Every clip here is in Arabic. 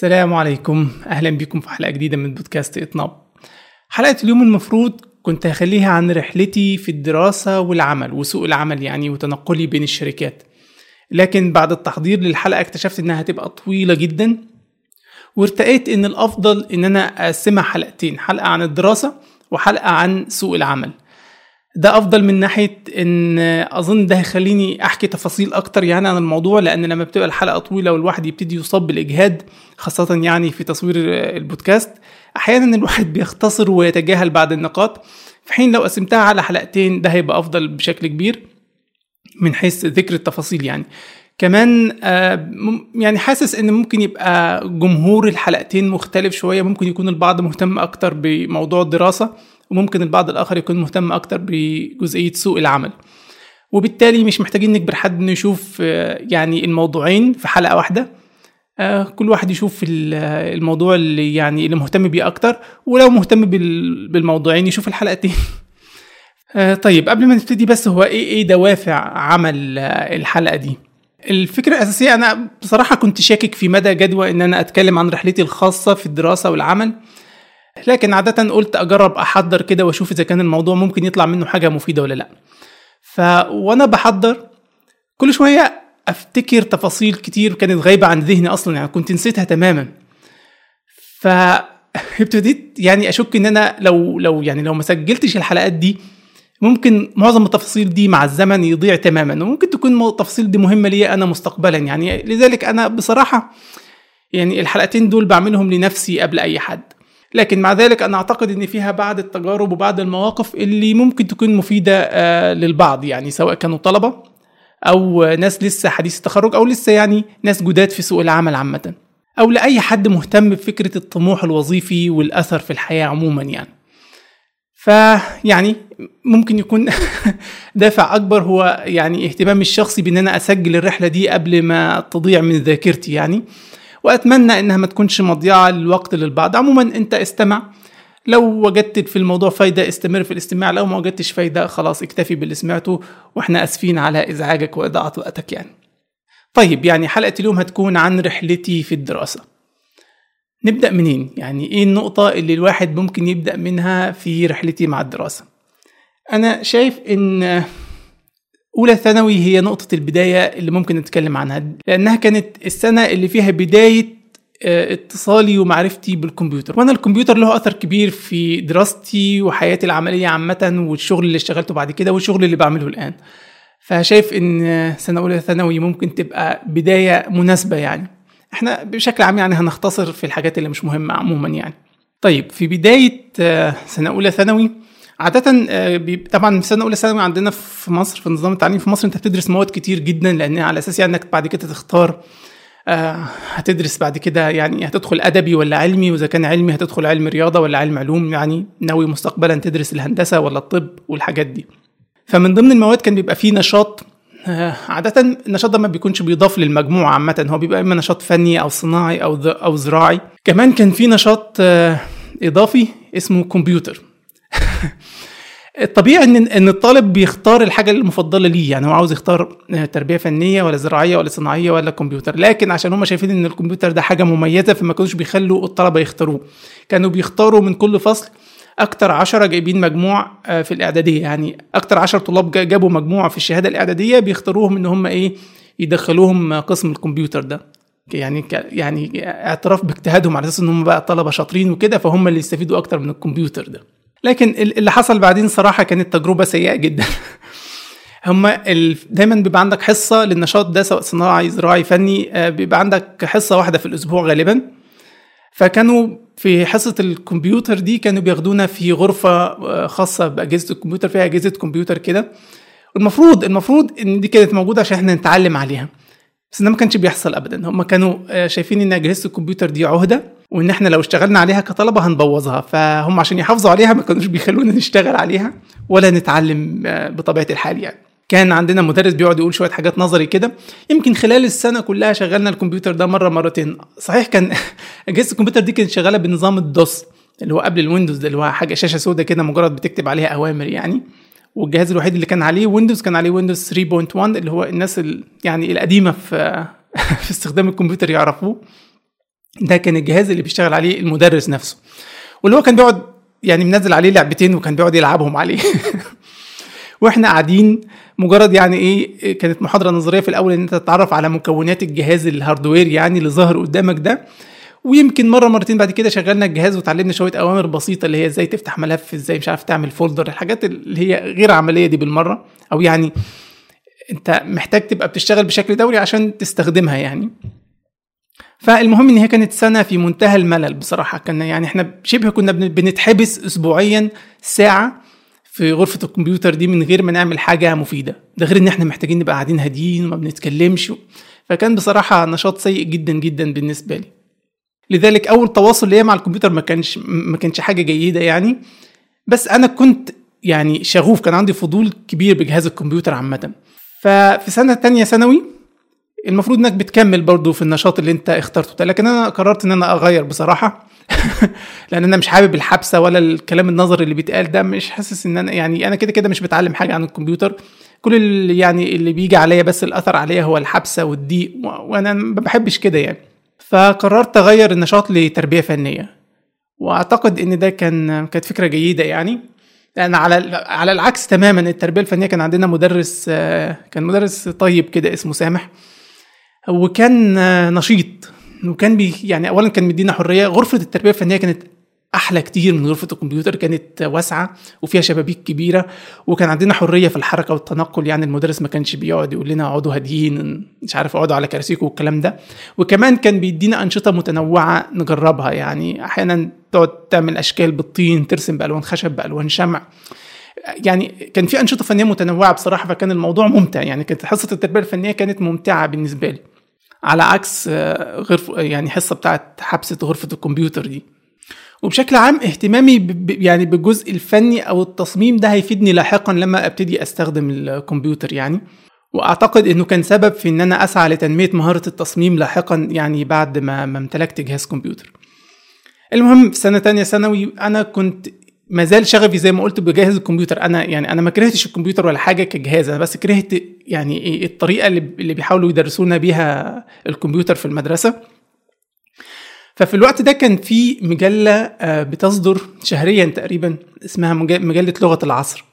السلام عليكم، أهلا بكم في حلقة جديدة من بودكاست إطناب. حلقة اليوم المفروض كنت هخليها عن رحلتي في الدراسة والعمل وسوق العمل يعني وتنقلي بين الشركات، لكن بعد التحضير للحلقة اكتشفت إنها هتبقى طويلة جدا، وارتأيت إن الأفضل إن أنا أقسمها حلقتين، حلقة عن الدراسة وحلقة عن سوق العمل. ده أفضل من ناحية إن أظن ده هيخليني أحكي تفاصيل أكتر يعني عن الموضوع، لأن لما بتبقى الحلقة طويلة والواحد يبتدي يصاب بالإجهاد خاصة يعني في تصوير البودكاست، أحيانا الواحد بيختصر ويتجاهل بعض النقاط، في حين لو قسمتها على حلقتين ده هيبقى أفضل بشكل كبير من حيث ذكر التفاصيل يعني. كمان يعني حاسس إن ممكن يبقى جمهور الحلقتين مختلف شوية، ممكن يكون البعض مهتم أكتر بموضوع الدراسة وممكن البعض الآخر يكون مهتم أكتر بجزئية سوق العمل، وبالتالي مش محتاجين نجبر حد إنه يشوف يعني الموضوعين في حلقة واحدة. كل واحد يشوف الموضوع اللي يعني اللي مهتم بيه أكتر، ولو مهتم بالموضوعين يشوف الحلقتين. طيب قبل ما نبتدي، بس هو إيه دوافع عمل الحلقة دي؟ الفكرة الأساسية أنا بصراحة كنت شاكك في مدى جدوى إن أنا أتكلم عن رحلتي الخاصة في الدراسة والعمل، لكن عادة قلت أجرب أحضر كده وأشوف إذا كان الموضوع ممكن يطلع منه حاجة مفيدة ولا لأ. وأنا بحضر كل شوية أفتكر تفاصيل كتير كانت غايبة عن ذهني أصلا، يعني كنت نسيتها تماما. فابتديت يعني أشك إن أنا لو ما سجلتش الحلقات دي ممكن معظم التفاصيل دي مع الزمن يضيع تماما، وممكن تكون التفاصيل دي مهمة لي أنا مستقبلا يعني. لذلك أنا بصراحة يعني الحلقتين دول بعملهم لنفسي قبل أي حد، لكن مع ذلك أنا أعتقد إن فيها بعض التجارب وبعض المواقف اللي ممكن تكون مفيدة للبعض يعني، سواء كانوا طلبة أو ناس لسه حديث التخرج أو لسه يعني ناس جداد في سوق العمل عامة، أو لأي حد مهتم بفكرة الطموح الوظيفي والأثر في الحياة عموما يعني. فيعني ممكن يكون دافع أكبر هو يعني اهتمام الشخصي بأن أنا أسجل الرحلة دي قبل ما تضيع من ذاكرتي يعني، وأتمنى إنها ما تكونش مضيعة للوقت للبعض. عموما أنت استمع، لو وجدت في الموضوع فايدة استمر في الاستماع، لو ما وجدتش فايدة خلاص اكتفي باللي سمعته، وإحنا أسفين على إزعاجك وإضاعة وقتك يعني. طيب يعني حلقة اليوم هتكون عن رحلتي في الدراسة. نبدأ منين؟ يعني إيه النقطة اللي الواحد ممكن يبدأ منها في رحلتي مع الدراسة؟ أنا شايف إن أولى ثانوي هي نقطة البداية اللي ممكن نتكلم عنها، لأنها كانت السنة اللي فيها بداية اتصالي ومعرفتي بالكمبيوتر، وأنا الكمبيوتر له أثر كبير في دراستي وحياتي العملية عامة، والشغل اللي اشتغلته بعد كده والشغل اللي بعمله الآن. فشايف إن سنة أولى ثانوي ممكن تبقى بداية مناسبة يعني. احنا بشكل عام يعني هنختصر في الحاجات اللي مش مهمة عموما يعني. طيب في بداية سنة أولى ثانوي عادة طبعا سنة أولى ثانوي عندنا في مصر في نظام التعليم في مصر انت بتدرس مواد كتير جدا، لأن على أساس يعني انك بعد كده تختار هتدرس بعد كده يعني هتدخل أدبي ولا علمي، وإذا كان علمي هتدخل علم رياضة ولا علم علوم، يعني ناوي مستقبلا تدرس الهندسة ولا الطب والحاجات دي. فمن ضمن المواد كان بيبقى فيه نشاط، عادة النشاط ده ما بيكونش بيضاف للمجموعة عامة، هو بيبقى إما نشاط فني أو صناعي أو زراعي. كمان كان في نشاط إضافي اسمه كمبيوتر. الطبيعي إن الطالب بيختار الحاجة المفضلة ليه، يعني هو عاوز يختار تربية فنية ولا زراعية ولا صناعية ولا كمبيوتر، لكن عشان هم شايفين إن الكمبيوتر ده حاجة مميزة فما كانوش بيخلوا الطلبة يختاروه، كانوا بيختاروا من كل فصل أكتر 10 جايبين مجموع في الإعدادية، يعني أكتر 10 طلاب جابوا مجموع في الشهادة الإعدادية بيختاروهم إن هم يدخلوهم قسم الكمبيوتر ده، يعني اعتراف باجتهادهم على أساس إن هم بقى طلبة شاطرين وكده، فهم اللي يستفيدوا أكتر من الكمبيوتر ده. لكن اللي حصل بعدين صراحة كانت تجربة سيئة جدا. هما دايما بيبقى عندك حصة للنشاط ده، سواء صناعي زراعي فني، بيبقى عندك حصة واحدة في الأسبوع غالبا. فكانوا في حصة الكمبيوتر دي كانوا بياخدونا في غرفة خاصة بأجهزة الكمبيوتر، فيها أجهزة كمبيوتر كده، المفروض إن دي كانت موجودة عشان إحنا نتعلم عليها، بس ده ما كانش بيحصل أبدا. هم كانوا شايفين إن أجهزة الكمبيوتر دي عهدة، وإن إحنا لو اشتغلنا عليها كطلبة هنبوظها، فهم عشان يحافظوا عليها ما كانوش بيخلونا نشتغل عليها ولا نتعلم بطبيعة الحال يعني. كان عندنا مدرس بيقعد يقول شوية حاجات نظري كده، يمكن خلال السنة كلها شغلنا الكمبيوتر ده مرة مرتين. صحيح كان أجهزة الكمبيوتر دي كانت شغالة بنظام الدوس اللي هو قبل الويندوز ده، اللي هو حاجة شاشة سودة كده مجرد بتكتب عليها أوامر يعني، والجهاز الوحيد اللي كان عليه ويندوز كان عليه ويندوز 3.1 اللي هو الناس يعني القديمة في استخدام الكمبيوتر يعرفوه. ده كان الجهاز اللي بيشتغل عليه المدرس نفسه، واللي هو كان بيقعد يعني منزل عليه لعبتين وكان بيقعد يلعبهم عليه. واحنا قاعدين مجرد يعني ايه، كانت محاضرة نظرية في الاول ان انت تتعرف على مكونات الجهاز الهاردوير يعني اللي ظاهر قدامك ده، ويمكن مرة مرتين بعد كده شغلنا الجهاز وتعلمنا شوية اوامر بسيطة اللي هي ازاي تفتح ملف، ازاي مش عارف تعمل فولدر، الحاجات اللي هي غير عملية دي بالمرة، او يعني انت محتاج تبقى بتشتغل بشكل دوري عشان تستخدمها يعني. فالمهم ان هي كانت سنة في منتهى الملل بصراحة، كنا يعني احنا شبه كنا بنتحبس اسبوعيا ساعة في غرفة الكمبيوتر دي من غير ما نعمل حاجة مفيدة، ده غير ان احنا محتاجين نبقى قاعدين هاديين وما بنتكلمش. فكان بصراحة نشاط سيء جدا جدا بالنسبة لي، لذلك اول تواصل ليا مع الكمبيوتر ما كانش حاجة جيدة يعني. بس انا كنت يعني شغوف، كان عندي فضول كبير بجهاز الكمبيوتر عامة. ففي سنة تانية ثانوي المفروض انك بتكمل برضو في النشاط اللي انت اخترته ده، لكن انا قررت ان انا اغير بصراحة. لان انا مش حابب الحبسة ولا الكلام النظري اللي بيتقال ده، مش حاسس ان انا يعني انا كده كده مش بتعلم حاجة عن الكمبيوتر، كل اللي يعني اللي بيجي عليا بس الاثر عليا هو الحبسة والضيق، وانا ما بحبش كده يعني. فقررت اغير النشاط لتربية فنية، واعتقد ان ده كانت فكرة جيدة يعني. لأن على العكس تماما التربية الفنية كان عندنا مدرس، كان مدرس طيب كده اسمه سامح، وكان نشيط، وكان يعني أولا كان مدينا حرية. غرفة التربية الفنية كانت أحلى كتير من غرفة الكمبيوتر، كانت واسعة وفيها شبابيك كبيرة، وكان عندنا حرية في الحركة والتنقل يعني. المدرس ما كانش بيقعد يقول لنا اقعدوا هاديين، مش عارف اقعدوا على كراسيكم والكلام ده. وكمان كان بيدينا أنشطة متنوعة نجربها يعني، أحيانا تقعد تعمل أشكال بالطين، ترسم بألوان خشب، بألوان شمع، يعني كان في أنشطة فنية متنوعة بصراحة. فكان الموضوع ممتع يعني، كانت حصة التربية الفنية كانت ممتعة بالنسبة لي، على عكس يعني حصة بتاعت حبسة غرفة الكمبيوتر دي. وبشكل عام اهتمامي يعني بالجزء الفني او التصميم ده هيفيدني لاحقا لما ابتدي استخدم الكمبيوتر يعني. واعتقد انه كان سبب في ان انا اسعى لتنمية مهارة التصميم لاحقا يعني، بعد ما امتلكت جهاز كمبيوتر. المهم في سنة تانية ثانوي انا كنت مازال شغفي زي ما قلت بجهاز الكمبيوتر، انا ما كرهتش الكمبيوتر ولا حاجة كجهاز، انا بس كرهت يعني الطريقة اللي بيحاولوا يدرسونا بيها الكمبيوتر في المدرسة. ففي الوقت ده كان في مجلة بتصدر شهريا تقريبا اسمها مجلة لغة العصر.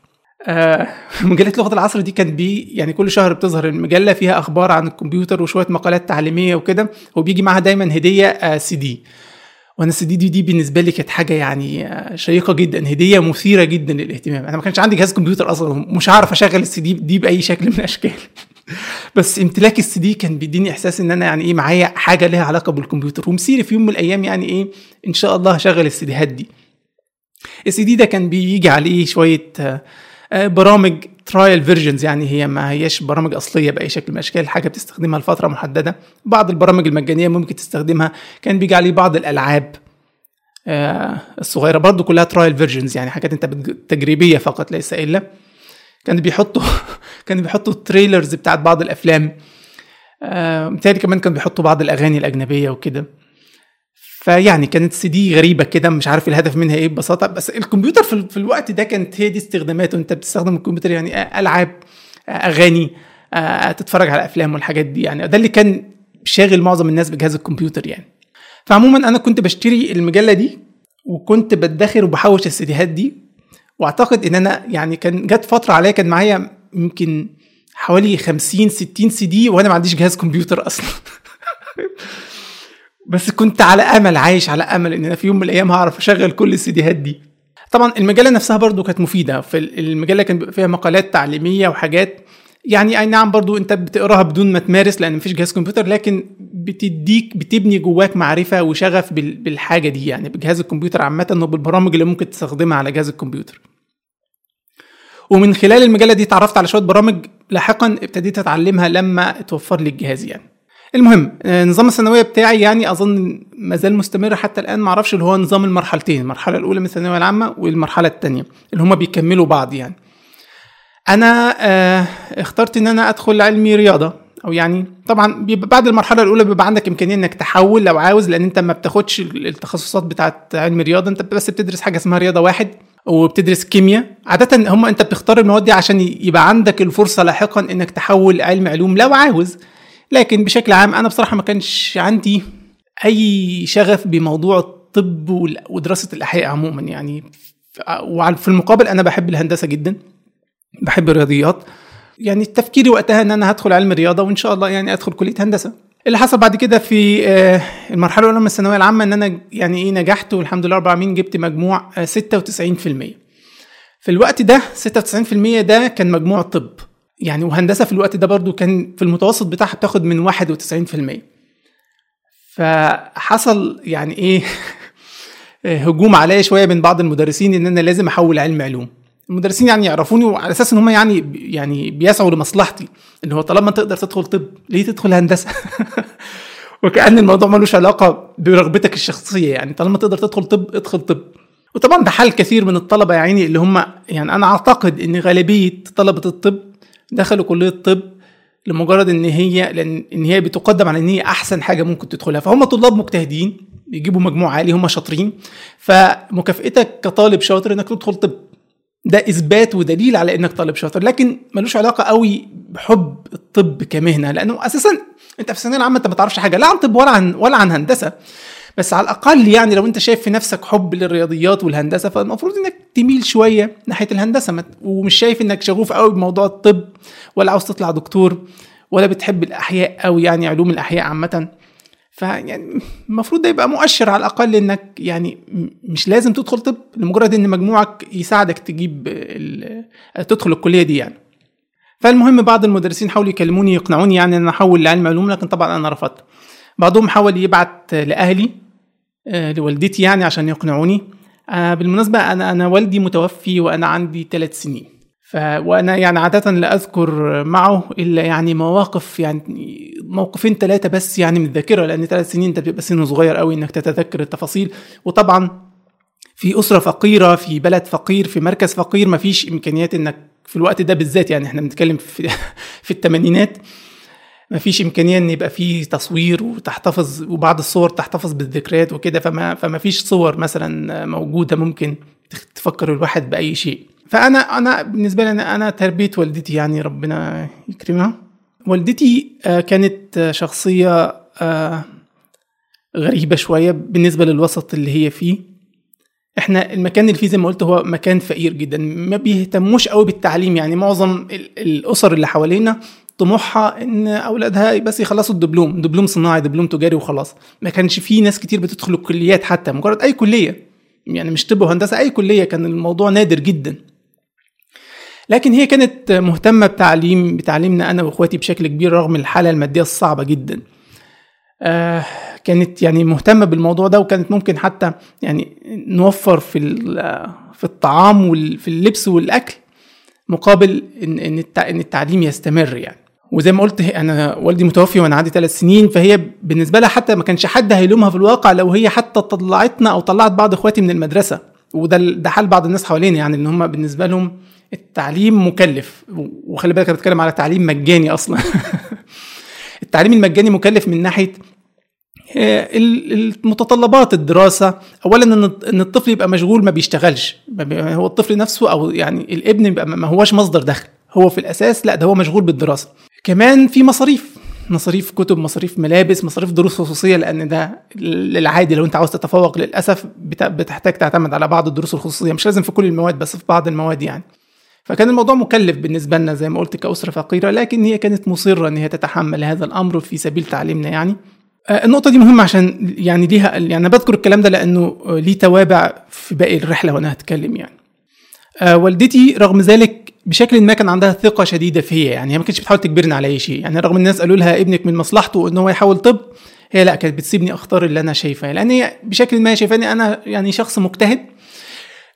مجلة لغة العصر دي كان يعني كل شهر بتظهر المجلة فيها أخبار عن الكمبيوتر وشوية مقالات تعليمية وكده، وبيجي معها دايما هدية CD. وأنا CD دي بالنسبة لي كانت حاجة يعني شيقة جدا، هدية مثيرة جدا للاهتمام. أنا ما كانش عندي جهاز كمبيوتر أصلا، مش عارف أشغل CD دي بأي شكل من الأشكال. بس امتلاك CD كان بيديني احساس ان انا يعني معايا حاجه لها علاقه بالكمبيوتر، ومسيري في يوم من الايام يعني ان شاء الله هشغل الCDات دي. الCD ده كان بيجي عليه شويه برامج ترايل فيرجنز، يعني هي ما هيش برامج اصليه باي شكل من الاشكال، حاجه بتستخدمها لفتره محدده. بعض البرامج المجانيه ممكن تستخدمها، كان بيجي عليه بعض الالعاب الصغيره برضو كلها ترايل فيرجنز، يعني حاجات انت تجريبيه فقط ليس الا. كان بيحطوا التريلرز بتاعت بعض الافلام، مثالي كمان كان بيحطوا بعض الاغاني الاجنبيه وكده. فيعني كانت CD غريبه كده، مش عارف الهدف منها ايه ببساطه. بس الكمبيوتر في الوقت ده كانت هي دي استخداماته، انت بتستخدم الكمبيوتر يعني العاب، اغاني، تتفرج على افلام والحاجات دي يعني. ده اللي كان شاغل معظم الناس بجهاز الكمبيوتر يعني. فعموما انا كنت بشتري المجله دي، وكنت بتدخر وبحوش الCDات دي. واعتقد ان انا يعني كان جت فتره عليا كان معايا يمكن حوالي 50-60 CD، وانا ما عنديش جهاز كمبيوتر اصلا. بس كنت على امل، عايش على امل ان انا في يوم من الايام هعرف اشغل كل الCDات دي. طبعا المجله نفسها برضو كانت مفيده، في المجله كان فيها مقالات تعليميه وحاجات يعني اي نعم برضو انت بتقراها بدون ما تمارس لان مفيش جهاز كمبيوتر، لكن بتبني جواك معرفة وشغف بالحاجة دي يعني، بجهاز الكمبيوتر عامة وبالبرامج اللي ممكن تستخدمها على جهاز الكمبيوتر. ومن خلال المجلة دي تعرفت على شوية برامج لاحقا ابتديت اتعلمها لما اتوفر لي الجهاز يعني. المهم نظام الثانوية بتاعي يعني اظن مازال مستمر حتى الان، معرفش، اللي هو نظام المرحلتين، المرحلة الاولى من الثانوية العامة والمرحلة الثانية اللي هما بيكملوا بعض يعني. انا اخترت ان انا ادخل علمي رياضه، او يعني طبعا بعد المرحله الاولى بيبقى عندك امكانيه انك تحول لو عاوز، لان انت ما بتاخدش التخصصات بتاعه علم رياضه، انت بس بتدرس حاجه اسمها رياضه واحد، وبتدرس كيمياء عاده. انت بتختار المواد دي عشان يبقى عندك الفرصه لاحقا انك تحول علم علوم لو عاوز. لكن بشكل عام انا بصراحه ما كانش عندي أي شغف بموضوع الطب ودراسة الأحياء عموما يعني. وفي المقابل أنا بحب الهندسة جدا، بحب الرياضيات، يعني تفكيري وقتها أن أنا هدخل علم الرياضة وإن شاء الله يعني أدخل كلية هندسة. اللي حصل بعد كده في المرحلة الأولى من الثانوية العامة أن أنا يعني إيه نجحت والحمد لله 4 جبت مجموع 96%. في الوقت ده 96% ده كان مجموع طب يعني، وهندسة في الوقت ده برضو كان في المتوسط بتاعها بتاخد من 91%. فحصل يعني إيه هجوم عليا شوية من بعض المدرسين إن أنا لازم أحول علوم. المدرسين يعني يعرفوني وعلى أساس إن هم يعني بيسعوا لمصلحتي، إن هو طالما تقدر تدخل طب ليه تدخل هندسة؟ وكأن الموضوع ملوش علاقة برغبتك الشخصية، يعني طالما تقدر تدخل طب ادخل طب. وطبعا ده حال كثير من الطلبة يعني، اللي هم يعني أنا أعتقد إن غالبية طلبة الطب دخلوا كلية الطب لمجرد إن هي بتقدم على إن هي أحسن حاجة ممكن تدخلها، فهم طلاب مجتهدين بيجيبوا مجموع عالي، هم شاطرين، فمكافأتك كطالب شاطر إنك تدخل طب. ده إثبات ودليل على إنك طالب شاطر، لكن ملوش علاقة قوي بحب الطب كمهنة، لأنه أساسا أنت في الثانوية العامة أنت ما تعرفش حاجة لا عن طب ولا عن هندسة. بس على الأقل يعني لو أنت شايف في نفسك حب للرياضيات والهندسة فالمفروض إنك تميل شوية ناحية الهندسة، ومش شايف إنك شغوف قوي بموضوع الطب ولا عاوز تطلع دكتور ولا بتحب الأحياء قوي يعني علوم الأحياء عامة. فيعني المفروض ده يبقى مؤشر على الأقل إنك يعني مش لازم تدخل طب لمجرد إن مجموعك يساعدك تجيب تدخل الكلية دي يعني. فالمهم بعض المدرسين حاولوا يكلموني يقنعوني يعني أنا أحول لعلم علوم، لكن طبعا أنا رفضت. بعضهم حاول يبعت لأهلي لوالدتي يعني عشان يقنعوني. بالمناسبة أنا والدي متوفي وأنا عندي 3 سنين، وأنا يعني عادة لا أذكر معه إلا يعني مواقف، يعني موقفين 3 بس يعني من الذاكرة، لأن 3 سنين ده بيبقى سن صغير قوي إنك تتذكر التفاصيل. وطبعا في أسرة فقيرة في بلد فقير في مركز فقير، مفيش إمكانيات إنك في الوقت ده بالذات يعني إحنا بنتكلم في الثمانينات، مفيش إمكانية إن يبقى فيه تصوير وتحتفظ وبعض الصور تحتفظ بالذكريات وكده، فمفيش صور مثلا موجودة ممكن تفكر الواحد بأي شيء. فأنا بالنسبة لي أنا تربيت والدتي يعني ربنا يكرمها، والدتي كانت شخصية غريبة شوية بالنسبة للوسط اللي هي فيه. احنا المكان اللي فيه زي ما قلت هو مكان فقير جدا، ما بيهتموش قوي بالتعليم يعني. معظم الأسر اللي حوالينا طموحها ان اولادها بس يخلصوا الدبلوم، دبلوم صناعي دبلوم تجاري وخلاص. ما كانش فيه ناس كتير بتدخل الكليات، حتى مجرد اي كليه يعني، مش طب وهندسه، اي كليه كان الموضوع نادر جدا. لكن هي كانت مهتمه بتعليمنا انا واخواتي بشكل كبير رغم الحاله الماديه الصعبه جدا. كانت يعني مهتمه بالموضوع ده، وكانت ممكن حتى يعني نوفر في الطعام وفي اللبس والاكل مقابل ان التعليم يستمر يعني. وزي ما قلت انا والدي متوفي وانا عندي 3 سنين، فهي بالنسبه لها حتى ما كانش حد هيلومها في الواقع لو هي حتى طلعتنا او طلعت بعض اخواتي من المدرسه. وده حال بعض الناس حوالينا يعني، ان هم بالنسبه لهم التعليم مكلف. وخلي بالك انا بتكلم على تعليم مجاني اصلا. التعليم المجاني مكلف من ناحيه المتطلبات الدراسة. أولا أن الطفل يبقى مشغول ما بيشتغلش، هو الطفل نفسه أو يعني الابن يبقى ما هوش مصدر دخل، هو في الأساس لا ده هو مشغول بالدراسة. كمان في مصاريف كتب، مصاريف ملابس، مصاريف دروس خصوصية، لأن ده العادي لو أنت عاوز تتفوق للأسف بتحتاج تعتمد على بعض الدروس الخصوصية، مش لازم في كل المواد بس في بعض المواد يعني. فكان الموضوع مكلف بالنسبة لنا زي ما قلت كأسرة فقيرة، لكن هي كانت مصرة أن هي تتحمل هذا الأمر في سبيل تعليمنا يعني. النقطة دي مهمة عشان يعني ليها يعني أنا بذكر الكلام ده لأنه ليه توابع في باقي الرحلة وأنا هتكلم يعني. والدتي رغم ذلك بشكل ما كان عندها ثقة شديدة فيها يعني، هي ما كانتش بتحاول تجبرنا على أي شيء يعني. رغم الناس قالوا لها ابنك من مصلحته إن هو يحاول طب، هي لا كانت بتسيبني أختار اللي أنا شايفاه، لأن هي بشكل ما شايفاني أنا يعني شخص مجتهد.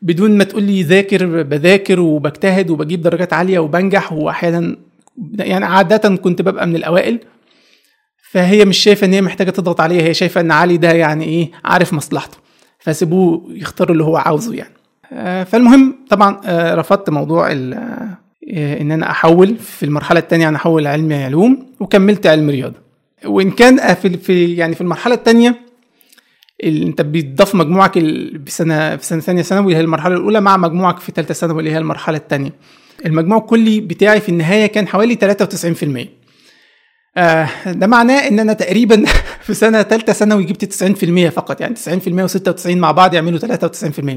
بدون ما تقول لي ذاكر بذاكر وبجتهد وبجيب درجات عالية وبنجح، وأحيانا يعني عادة كنت ببقى من الأوائل. فهي مش شايفه ان هي محتاجه تضغط عليها، هي شايفه ان علي ده يعني ايه عارف مصلحته، فسيبوه يختار اللي هو عاوزه يعني. فالمهم طبعا رفضت موضوع ان انا احول في المرحله الثانيه، انا احول علمي علوم وكملت علم رياضه. وان كان في المرحله الثانيه انت بيتضاف مجموعك في سنه ثانيه ثانوي هي المرحله الاولى مع مجموعك في ثالثه ثانوي اللي هي المرحله الثانيه. المجموع الكلي بتاعي في النهايه كان حوالي 93%. ده معناه ان انا تقريبا في سنه ثالثه ثانوي جبت 90% فقط، يعني 90% و96 مع بعض يعملوا 93%.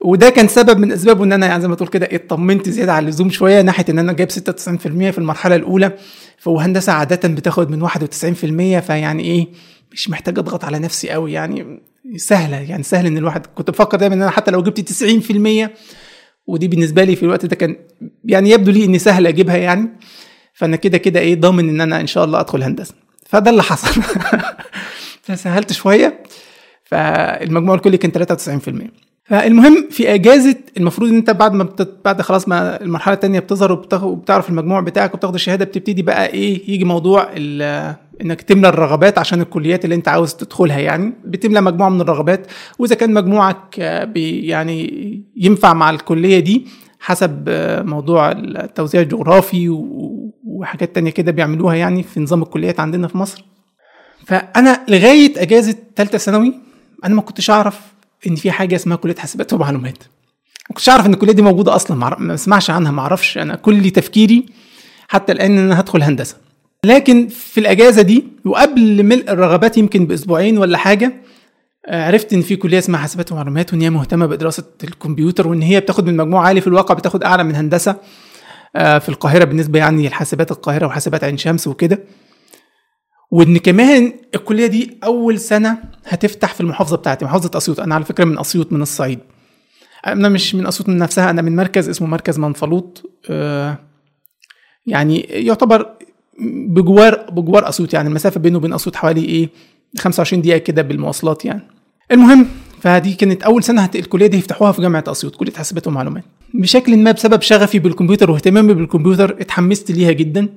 وده كان سبب من اسبابه ان انا يعني زي ما تقول كده اطمنت زياده على اللزوم شويه ناحيه ان انا جايب 96% في المرحله الاولى، فهندسه عاده بتاخد من 91%، فيعني ايه مش محتاج اضغط على نفسي قوي، يعني سهله، يعني سهل ان الواحد، كنت بفكر دايما ان انا حتى لو جبت 90% ودي بالنسبه لي في الوقت ده كان يعني يبدو لي ان سهل اجيبها، يعني فانا كده كده ايه ضامن ان انا ان شاء الله ادخل هندسه. فده اللي حصل فسهلت شويه، فالمجموع الكلي كان 93%. فالمهم في اجازه المفروض ان انت بعد خلاص ما المرحله الثانيه بتظهر وبتعرف المجموع بتاعك وبتاخد الشهاده، بتبتدي بقى ايه يجي موضوع انك تملى الرغبات عشان الكليات اللي انت عاوز تدخلها، يعني بتملى مجموعه من الرغبات، واذا كان مجموعك يعني ينفع مع الكليه دي حسب موضوع التوزيع الجغرافي وحاجات تانية كده بيعملوها يعني في نظام الكليات عندنا في مصر. فانا لغايه اجازه ثالثه ثانوي انا ما كنتش اعرف ان في حاجه اسمها كليه حاسبات ومعلومات، ما كنتش اعرف ان الكليه دي موجوده اصلا، ما اسمعش عنها، ما اعرفش. انا كل تفكيري حتى الان ان انا هدخل هندسه. لكن في الاجازه دي وقبل ملء الرغبات يمكن باسبوعين ولا حاجه، عرفت ان في كليه اسمها حاسبات ومعلومات، وان هي مهتمه بدراسه الكمبيوتر، وان هي بتاخد من مجموع عالي، في الواقع بتاخد اعلى من هندسه في القاهره بالنسبه يعني لحاسبات القاهره وحاسبات عين شمس وكده. وان كمان الكليه دي اول سنه هتفتح في المحافظه بتاعتي، محافظه اسيوط. انا على فكره من اسيوط، من الصعيد، انا مش من اسيوط من نفسها، انا من مركز اسمه مركز منفلوط، يعني يعتبر بجوار اسيوط، يعني المسافه بينه وبين اسيوط حوالي 25 دقيقه كده بالمواصلات يعني. المهم فدي كانت اول سنه الكليه دي يفتحوها في جامعه اسيوط، كليه حاسبات ومعلومات. بشكل ما بسبب شغفي بالكمبيوتر واهتمامي بالكمبيوتر اتحمست ليها جدا،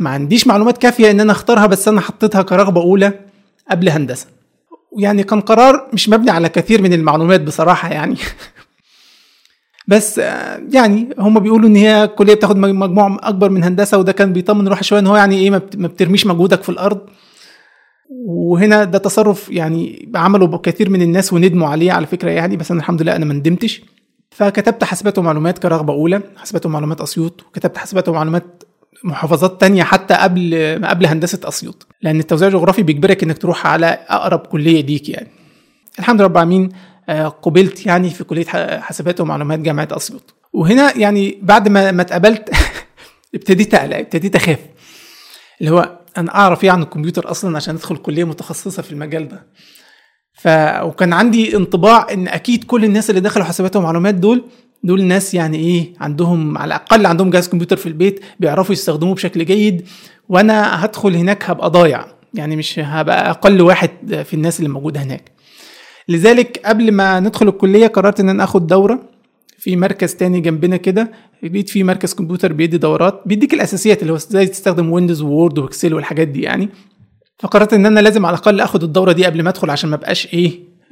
ما عنديش معلومات كافيه ان انا اختارها، بس انا حطيتها كرغبه اولى قبل هندسه، يعني كان قرار مش مبني على كثير من المعلومات بصراحه يعني بس يعني هم بيقولوا ان هي كليه بتاخد مجموع اكبر من هندسه، وده كان بيطمن روحي شويه ان هو يعني ما بترميش مجهودك في الارض. وهنا ده تصرف يعني عمله كثير من الناس وندموا عليه على فكره يعني، بس انا الحمد لله انا ما ندمتش. فكتبت حاسبات ومعلومات كرغبه اولى، حاسبات ومعلومات اسيوط، وكتبت حاسبات ومعلومات محافظات تانية حتى قبل هندسه اسيوط، لان التوزيع الجغرافي بيجبرك انك تروح على اقرب كليه ليك يعني. الحمد لله رب العالمين قبلت يعني في كليه حاسبات ومعلومات جامعه اسيوط. وهنا يعني بعد ما اتقبلت ابتديت اقلق، ابتديت اخاف، اللي هو انا اعرف يعني الكمبيوتر اصلا عشان ادخل كليه متخصصه في المجال ده. وكان عندي انطباع ان اكيد كل الناس اللي دخلوا حاسبات ومعلومات دول ناس يعني عندهم على الاقل عندهم جهاز كمبيوتر في البيت، بيعرفوا يستخدموه بشكل جيد، وانا هدخل هناك هبقى ضايع يعني، مش هبقى اقل واحد في الناس اللي موجوده هناك. لذلك قبل ما ندخل الكليه قررت ان انا اخد دوره في مركز تاني جنبنا كده، لقيت في مركز كمبيوتر بيدي دورات، بيديك الاساسيات اللي هو ازاي تستخدم ويندوز وورد واكسل والحاجات دي يعني. فقررت ان انا لازم على الاقل اخد الدوره دي قبل ما ادخل، عشان ما بقاش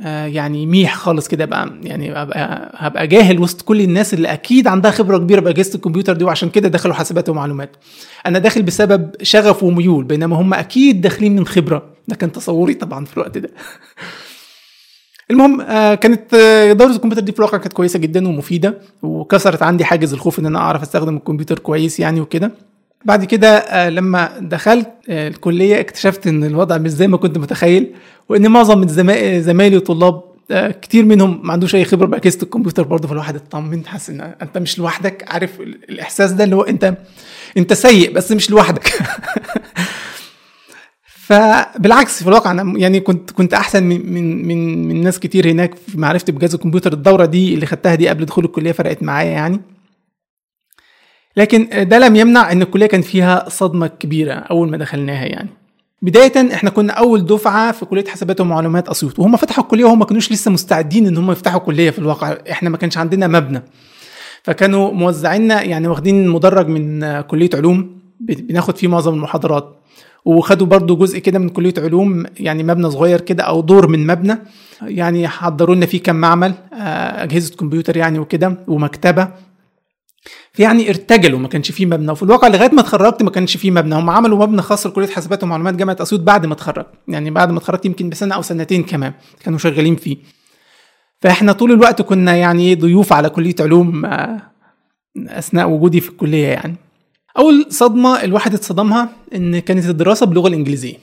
يعني ميح خالص كده، بقى يعني هبقى جاهل وسط كل الناس اللي اكيد عندها خبره كبيره باجهزه الكمبيوتر دي، وعشان كده دخلوا حاسبات ومعلومات. انا داخل بسبب شغف وميول، بينما هم اكيد داخلين من خبره، ده كان تصوري طبعا في الوقت ده. المهم كانت دوره الكمبيوتر دي في الواقع كانت كويسه جدا ومفيده، وكسرت عندي حاجز الخوف ان انا اعرف استخدم الكمبيوتر كويس يعني وكده. بعد كده لما دخلت الكليه اكتشفت ان الوضع مش زي ما كنت متخيل، وان معظم من زمايلي وطلاب كتير منهم ما عندوش اي خبره باجهزه الكمبيوتر برضه. فالواحد اطمن، حاسس ان انت مش لوحدك، عارف الاحساس ده اللي هو انت سيء بس مش لوحدك فبالعكس في الواقع انا يعني كنت احسن من ناس كتير هناك في معرفتي بجهاز الكمبيوتر. الدوره دي اللي خدتها دي قبل دخول الكليه فرقت معايا يعني. لكن ده لم يمنع ان الكليه كان فيها صدمه كبيره اول ما دخلناها يعني. بدايه احنا كنا اول دفعه في كليه حاسبات ومعلومات اسيوط، وهم فتحوا الكليه وهم ما كانوش لسه مستعدين ان هم يفتحوا كليه. في الواقع احنا ما كانش عندنا مبنى، فكانوا موزعيننا يعني، واخدين مدرج من كليه علوم بناخد فيه معظم المحاضرات، وخدوا برضو جزء كده من كلية علوم يعني مبنى صغير كده أو دور من مبنى يعني، حضروا لنا فيه كم معمل أجهزة كمبيوتر يعني وكده ومكتبة يعني، ارتجلوا ما كانش فيه مبنى. وفي الواقع لغاية ما اتخرجت ما كانش فيه مبنى، هم عملوا مبنى خاص لكلية حاسبات ومعلومات جامعة أسيوط بعد ما اتخرجت يعني، بعد ما اتخرجت يمكن بسنة أو سنتين كمان كانوا شغالين فيه. فإحنا طول الوقت كنا يعني ضيوف على كلية علوم أثناء وجودي في الكلية يعني. اول صدمه الواحد اتصدمها ان كانت الدراسه باللغه الانجليزيه،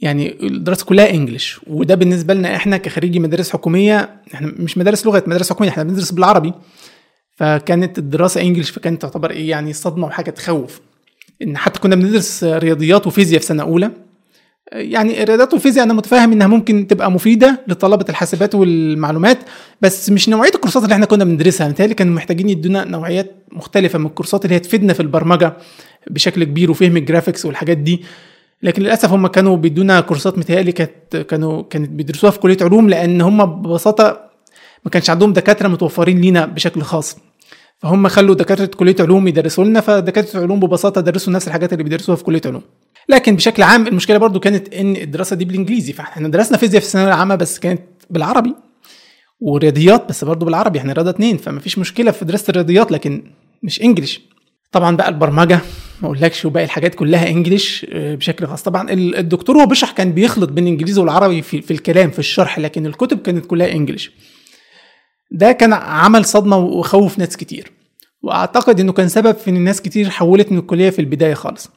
يعني الدراسه كلها انجلش، وده بالنسبه لنا احنا كخريجي مدارس حكوميه، احنا مش مدارس لغه، مدارس حكوميه، احنا بندرس بالعربي، فكانت الدراسه انجلش، فكانت تعتبر ايه يعني صدمه وحاجه تخوف. ان حتى كنا بندرس رياضيات وفيزياء في سنه اولى، يعني الرياضيات والفيزياء انا متفاهم انها ممكن تبقى مفيده لطلبه الحاسبات والمعلومات، بس مش نوعيه الكورسات اللي احنا كنا بندرسها. بالتالي كانوا محتاجين يدونا نوعيات مختلفه من الكورسات اللي هي تفيدنا في البرمجه بشكل كبير وفهم الجرافيكس والحاجات دي. لكن للاسف هم كانوا بيدونا كورسات متهيألي كانت بيدرسوها في كليه علوم، لان هم ببساطه ما كانش عندهم دكاتره متوفرين لينا بشكل خاص، فهم خلوا دكاتره كليه علوم يدرسوا لنا، فدكاتره العلوم ببساطه درسوا نفس الحاجات اللي بيدرسوها في كليه علوم. لكن بشكل عام المشكله برضو كانت ان الدراسه دي بالانجليزي، فاحنا درسنا فيزياء في الثانويه العامه بس كانت بالعربي، ورياضيات بس برضو بالعربي، احنا رياضه 2 فما فيش مشكله في دراسه الرياضيات، لكن مش انجليش. طبعا بقى البرمجه ما اقولكش، وباقي الحاجات كلها انجليش بشكل خاص. طبعا الدكتور وهو بيشرح كان بيخلط بين الانجليزي والعربي في الكلام في الشرح، لكن الكتب كانت كلها انجليش. ده كان عمل صدمه وخوف ناس كتير، واعتقد انه كان سبب في ان ناس كتير حولت من الكليه في البدايه خالص.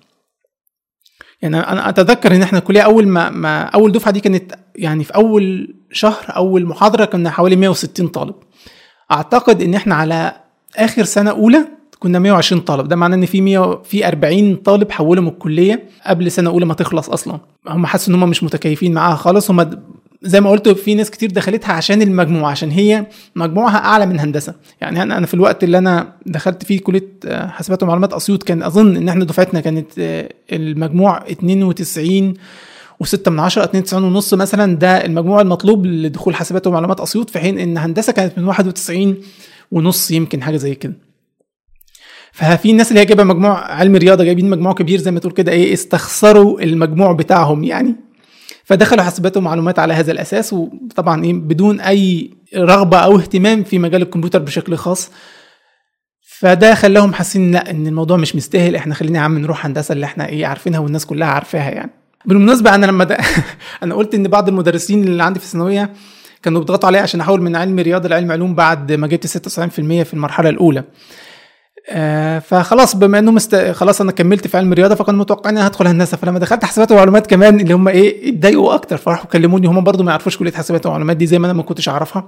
يعني انا اتذكر ان احنا الكليه اول ما اول دفعه دي كانت، يعني في اول شهر اول محاضره كنا حوالي 160 طالب، اعتقد ان احنا على اخر سنه اولى كنا 120 طالب. ده معناه ان في 40 طالب حولوا من الكليه قبل سنه اولى ما تخلص اصلا. هم حسوا ان هم مش متكيفين معاها خالص، هم زي ما قلت في ناس كتير دخلتها عشان المجموع، عشان هي مجموعها اعلى من هندسه. يعني انا في الوقت اللي انا دخلت فيه كليه حاسبات ومعلومات اسيوط، كان اظن ان احنا دفعتنا كانت المجموع 92.6 92.5 مثلا، ده المجموع المطلوب لدخول حاسبات ومعلومات اسيوط، في حين ان هندسه كانت من 91.5 يمكن حاجه زي كده. ففي الناس اللي هي جايبه مجموع علم رياضه جايبين مجموع كبير زي ما تقول كده ايه، استخسروا المجموع بتاعهم يعني، فدخلوا حاسبات ومعلومات على هذا الاساس، وطبعا ايه بدون اي رغبه او اهتمام في مجال الكمبيوتر بشكل خاص. فده خلاهم حاسين لا ان الموضوع مش مستاهل، احنا خلينا يا عم نروح هندسه اللي احنا ايه عارفينها والناس كلها عارفاها. يعني بالمناسبه انا لما انا قلت ان بعض المدرسين اللي عندي في الثانويه كانوا بيضغطوا عليا عشان احول من علم رياضه لعلم علوم بعد ما جبت 96% في المرحله الاولى. فخلاص بما انه خلاص انا كملت في علم الرياضه، فكان متوقع ان انا هدخل هندسه. فلما دخلت حاسبات ومعلومات كمان اللي هم ايه اتضايقوا اكتر، فراحوا كلموني، هم برضو ما يعرفوش كليه حاسبات ومعلومات دي زي ما انا ما كنتش اعرفها،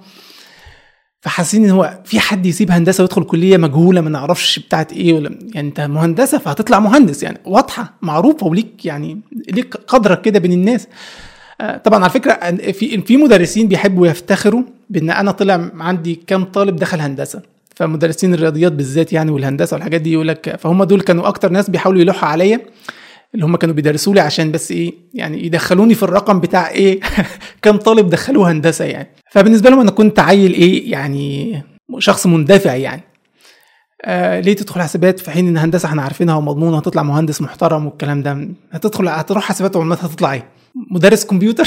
فحاسين ان هو في حد يسيب هندسه ويدخل كليه مجهوله ما نعرفش بتاعت ايه، ولا يعني انت مهندسه فهتطلع مهندس يعني واضحه معروفه وليك يعني ليك قدرك كده بين الناس. طبعا على فكره في مدرسين بيحبوا يفتخروا بان انا طلع عندي كام طالب دخل هندسه، فمدرسين الرياضيات بالذات يعني والهندسه والحاجات دي يقولك، فهم دول كانوا اكتر ناس بيحاولوا يلوحوا عليا اللي هم كانوا بيدرسوا لي عشان بس ايه يعني يدخلوني في الرقم بتاع ايه كم طالب دخلوه هندسه يعني. فبالنسبه لهم انا كنت عيل ايه يعني شخص مندفع يعني، ليه تدخل حاسبات في حين ان هندسه احنا عارفينها ومضمونه هتطلع مهندس محترم والكلام ده، هتروح حاسبات ومعلومات هتطلع ايه مدرس كمبيوتر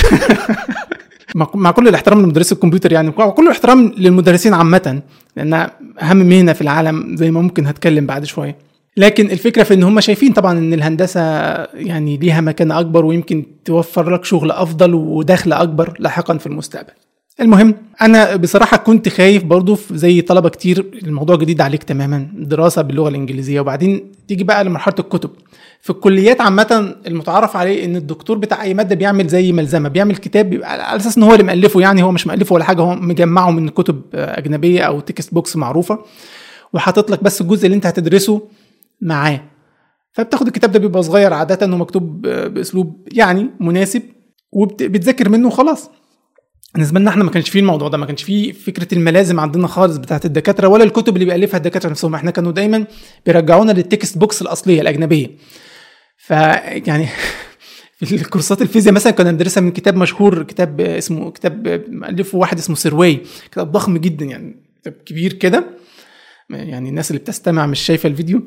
مع كل الاحترام لمدرس الكمبيوتر يعني، مع كل الاحترام للمدرسين عامه لانها اهم مهنه في العالم زي ما ممكن هتكلم بعد شويه. لكن الفكره في ان هم شايفين طبعا ان الهندسه يعني ليها مكانه اكبر ويمكن توفر لك شغل افضل ودخل اكبر لاحقا في المستقبل. المهم انا بصراحه كنت خايف برضو زي طلبه كتير، الموضوع جديد عليك تماما، دراسه باللغه الانجليزيه. وبعدين تيجي بقى لمرحله الكتب في الكليات عامه، المتعارف عليه ان الدكتور بتاع اي ماده بيعمل زي ملزمه، بيعمل كتاب بيبقى على اساس ان هو اللي مؤلفه، يعني هو مش مؤلفه ولا حاجه، هو مجمعه من كتب اجنبيه او تكست بوكس معروفه، وحاطط لك بس الجزء اللي انت هتدرسه معاه. فبتاخد الكتاب ده بيبقى صغير عاده ومكتوب باسلوب يعني مناسب وبتذاكر منه وخلاص. بالنسبه لنا احنا ما كانش فيه الموضوع ده، ما كانش فيه فكره الملازم عندنا خالص بتاعه الدكاتره ولا الكتب اللي بيالفها الدكاتره نفسهم، احنا كانوا دايما بيرجعونا للتكست بوكس الاصليه الاجنبيه. فيعني في الكورسات الفيزياء مثلا كنا بندرسها من كتاب مشهور، كتاب اسمه كتاب مؤلفه واحد اسمه سروي، كتاب ضخم جدا يعني كتاب كبير كده، يعني الناس اللي بتستمع مش شايفه الفيديو،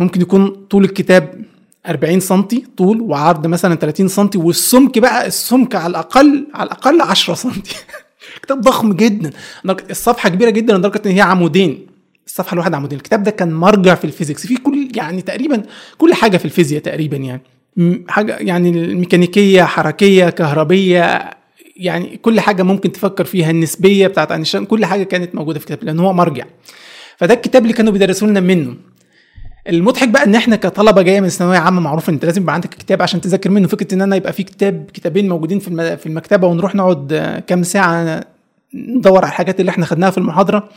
ممكن يكون طول الكتاب 40 سنتي طول وعرض مثلا 30 سنتي، والسمك بقى السمك على الاقل 10 سنتي كتاب ضخم جدا، الصفحه كبيره جدا لدرجه ان هي عمودين، الصفحه الواحده عمودين. الكتاب ده كان مرجع في الفيزيكس، في كل يعني تقريبا كل حاجه في الفيزياء تقريبا، يعني حاجه يعني الميكانيكيه حركيه كهربيه يعني كل حاجه ممكن تفكر فيها، النسبيه بتاعت اينشتاين، كل حاجه كانت موجوده في الكتاب لان هو مرجع. فده الكتاب اللي كانوا بيدرسوا لنا منه. المضحك بقى ان احنا كطلبه جايه من ثانويه عامه معروف ان انت لازم يبقى عندك كتاب عشان تذاكر منه. فكره ان انا يبقى في كتاب كتابين موجودين في المكتبه ونروح نقعد كام ساعه ندور على الحاجات اللي احنا خدناها في المحاضره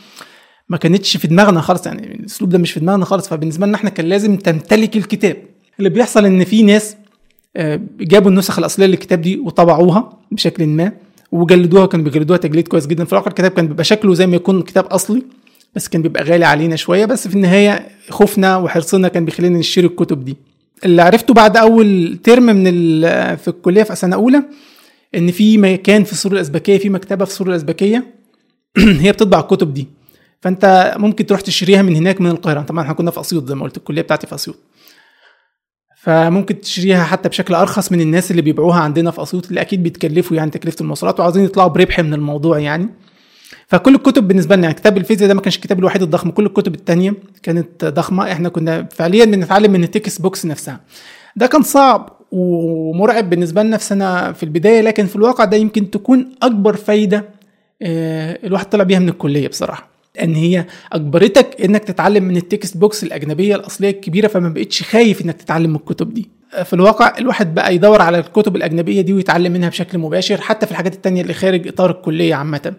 ما كانتش في دماغنا خالص، يعني الاسلوب ده مش في دماغنا خالص. فبالنسبه لنا احنا كان لازم تمتلك الكتاب. اللي بيحصل ان في ناس جابوا النسخ الاصليه للكتاب دي وطبعوها بشكل ما وجلدوها، كانوا بيجلدوها تجليد كويس جدا. في الاخر الكتاب كان بيبقى شكله زي ما يكون كتاب اصلي، بس كان بيبقى غالي علينا شويه. بس في النهايه خوفنا وحرصنا كان بيخلينا نشتري الكتب دي. اللي عرفته بعد اول ترم في الكليه في سنه اولى ان في مكان في سور الأزبكية، في مكتبه في سور الأزبكية هي بتطبع الكتب دي، فانت ممكن تروح تشتريها من هناك من القاهره. طبعا احنا كنا في اسيوط زي ما قلت، الكليه بتاعتي في اسيوط، فممكن تشتريها حتى بشكل ارخص من الناس اللي بيبيعوها عندنا في اسيوط، اللي اكيد بيتكلفوا يعني تكلفه المواصلات وعايزين يطلعوا بربح من الموضوع يعني. فكل الكتب بالنسبه لنا، كتاب الفيزياء ده ما كانش الكتاب الوحيد الضخم، كل الكتب التانية كانت ضخمه. احنا كنا فعليا بنتعلم من التكست بوكس نفسها. ده كان صعب ومرعب بالنسبه لنا في البدايه، لكن في الواقع ده يمكن تكون اكبر فايده الواحد طلع بيها من الكليه بصراحه، ان هي اجبرتك انك تتعلم من التكست بوكس الاجنبيه الاصليه الكبيره، فما بقتش خايف انك تتعلم من الكتب دي. في الواقع الواحد بقى يدور على الكتب الاجنبيه دي ويتعلم منها بشكل مباشر، حتى في الحاجات التانية اللي خارج اطار الكليه عامه.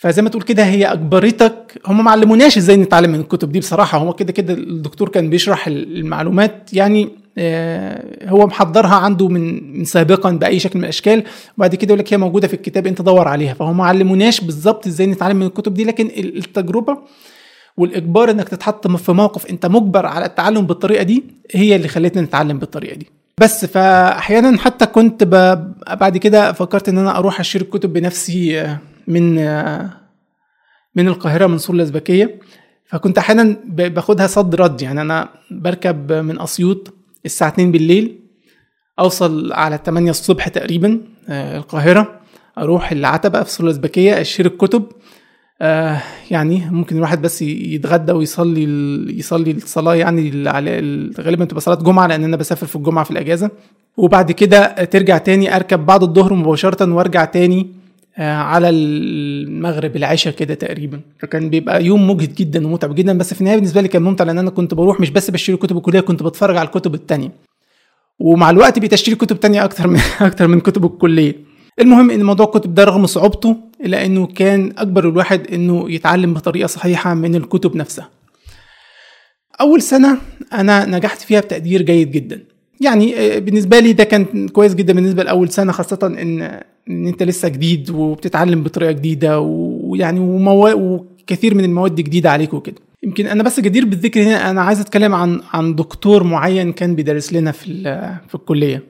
فزي ما تقول كده هي اجبرتك، هم ما علموناش ازاي نتعلم من الكتب دي بصراحه، هو كده الدكتور كان بيشرح المعلومات يعني هو محضرها عنده من سابقا باي شكل من الاشكال، وبعد كده يقول لك هي موجوده في الكتاب انت دور عليها. فهم ما علموناش بالظبط ازاي نتعلم من الكتب دي، لكن التجربه والاجبار انك تتحط في موقف انت مجبر على التعلم بالطريقه دي هي اللي خلتنا نتعلم بالطريقه دي. بس فاحيانا حتى كنت بعد كده فكرت ان انا اروح اشتري الكتب بنفسي من القاهره من سور الأزبكية. فكنت احيانا باخدها صد رد، يعني انا بركب من اسيوط الساعه 2 بالليل اوصل على 8 الصبح تقريبا القاهره، اروح العتبه في سور الأزبكية اشتري الكتب. يعني ممكن الواحد بس يتغدى ويصلي يصلي الصلاه، يعني على غالبا بتبقى صلاه جمعه لان انا بسافر في الجمعه في الاجازه، وبعد كده ترجع تاني اركب بعد الظهر مباشره وارجع تاني على المغرب العشاء كده تقريبا. فكان بيبقى يوم مجهد جدا ومتعب جدا، بس في النهايه بالنسبه لي كان ممتع لان انا كنت بروح مش بس بشتري كتب الكليه، كنت بتفرج على الكتب التانية، ومع الوقت بتشتري كتب تانية اكتر من كتب الكليه. المهم ان موضوع الكتب ده رغم صعوبته الا انه كان اجبر الواحد انه يتعلم بطريقه صحيحه من الكتب نفسها. اول سنه انا نجحت فيها بتقدير جيد جدا، يعني بالنسبه لي ده كان كويس جدا بالنسبه لاول سنه، خاصه ان انت لسه جديد وبتتعلم بطريقه جديده ويعني وكثير من المواد جديده عليك وكده. يمكن انا بس جدير بالذكر هنا، انا عايز اتكلم عن دكتور معين كان بيدرس لنا في الكليه.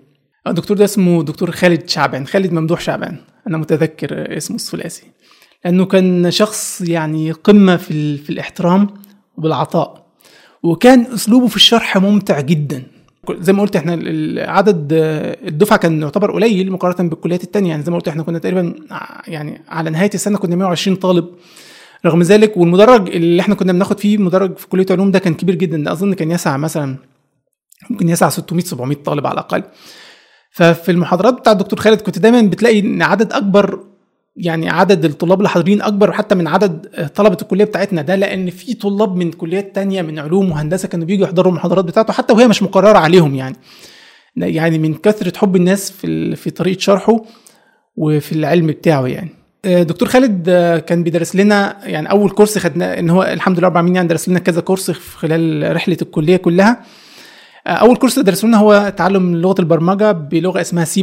الدكتور ده اسمه دكتور خالد شعبان، خالد ممدوح شعبان، انا متذكر اسمه الثلاثي، لانه كان شخص يعني قمه في الاحترام وبالعطاء، وكان اسلوبه في الشرح ممتع جدا. زي ما قلت احنا عدد الدفعه كان يعتبر قليل مقارنه بالكليات التانية، يعني زي ما قلت احنا كنا تقريبا يعني على نهايه السنه كنا 120 طالب. رغم ذلك والمدرج اللي احنا كنا بناخد فيه مدرج في كليه علوم ده كان كبير جدا، اظن كان يسع مثلا ممكن يسع 600 700 طالب على الاقل. ففي المحاضرات بتاع الدكتور خالد كنت دايما بتلاقي ان عدد اكبر، يعني عدد الطلاب اللي حاضرين اكبر حتى من عدد طلبه الكليه بتاعتنا، ده لان في طلاب من كليات تانية من علوم وهندسه كانوا بييجوا يحضروا المحاضرات بتاعته حتى وهي مش مقرره عليهم، يعني من كثره حب الناس في طريقه شرحه وفي العلم بتاعه. يعني دكتور خالد كان بيدرس لنا، يعني اول كورس خدناه ان هو الحمد لله رب العالمين يعني درس لنا كذا كورس خلال رحله الكليه كلها. اول كورس درسه لنا هو تعلم لغه البرمجه بلغه اسمها C++،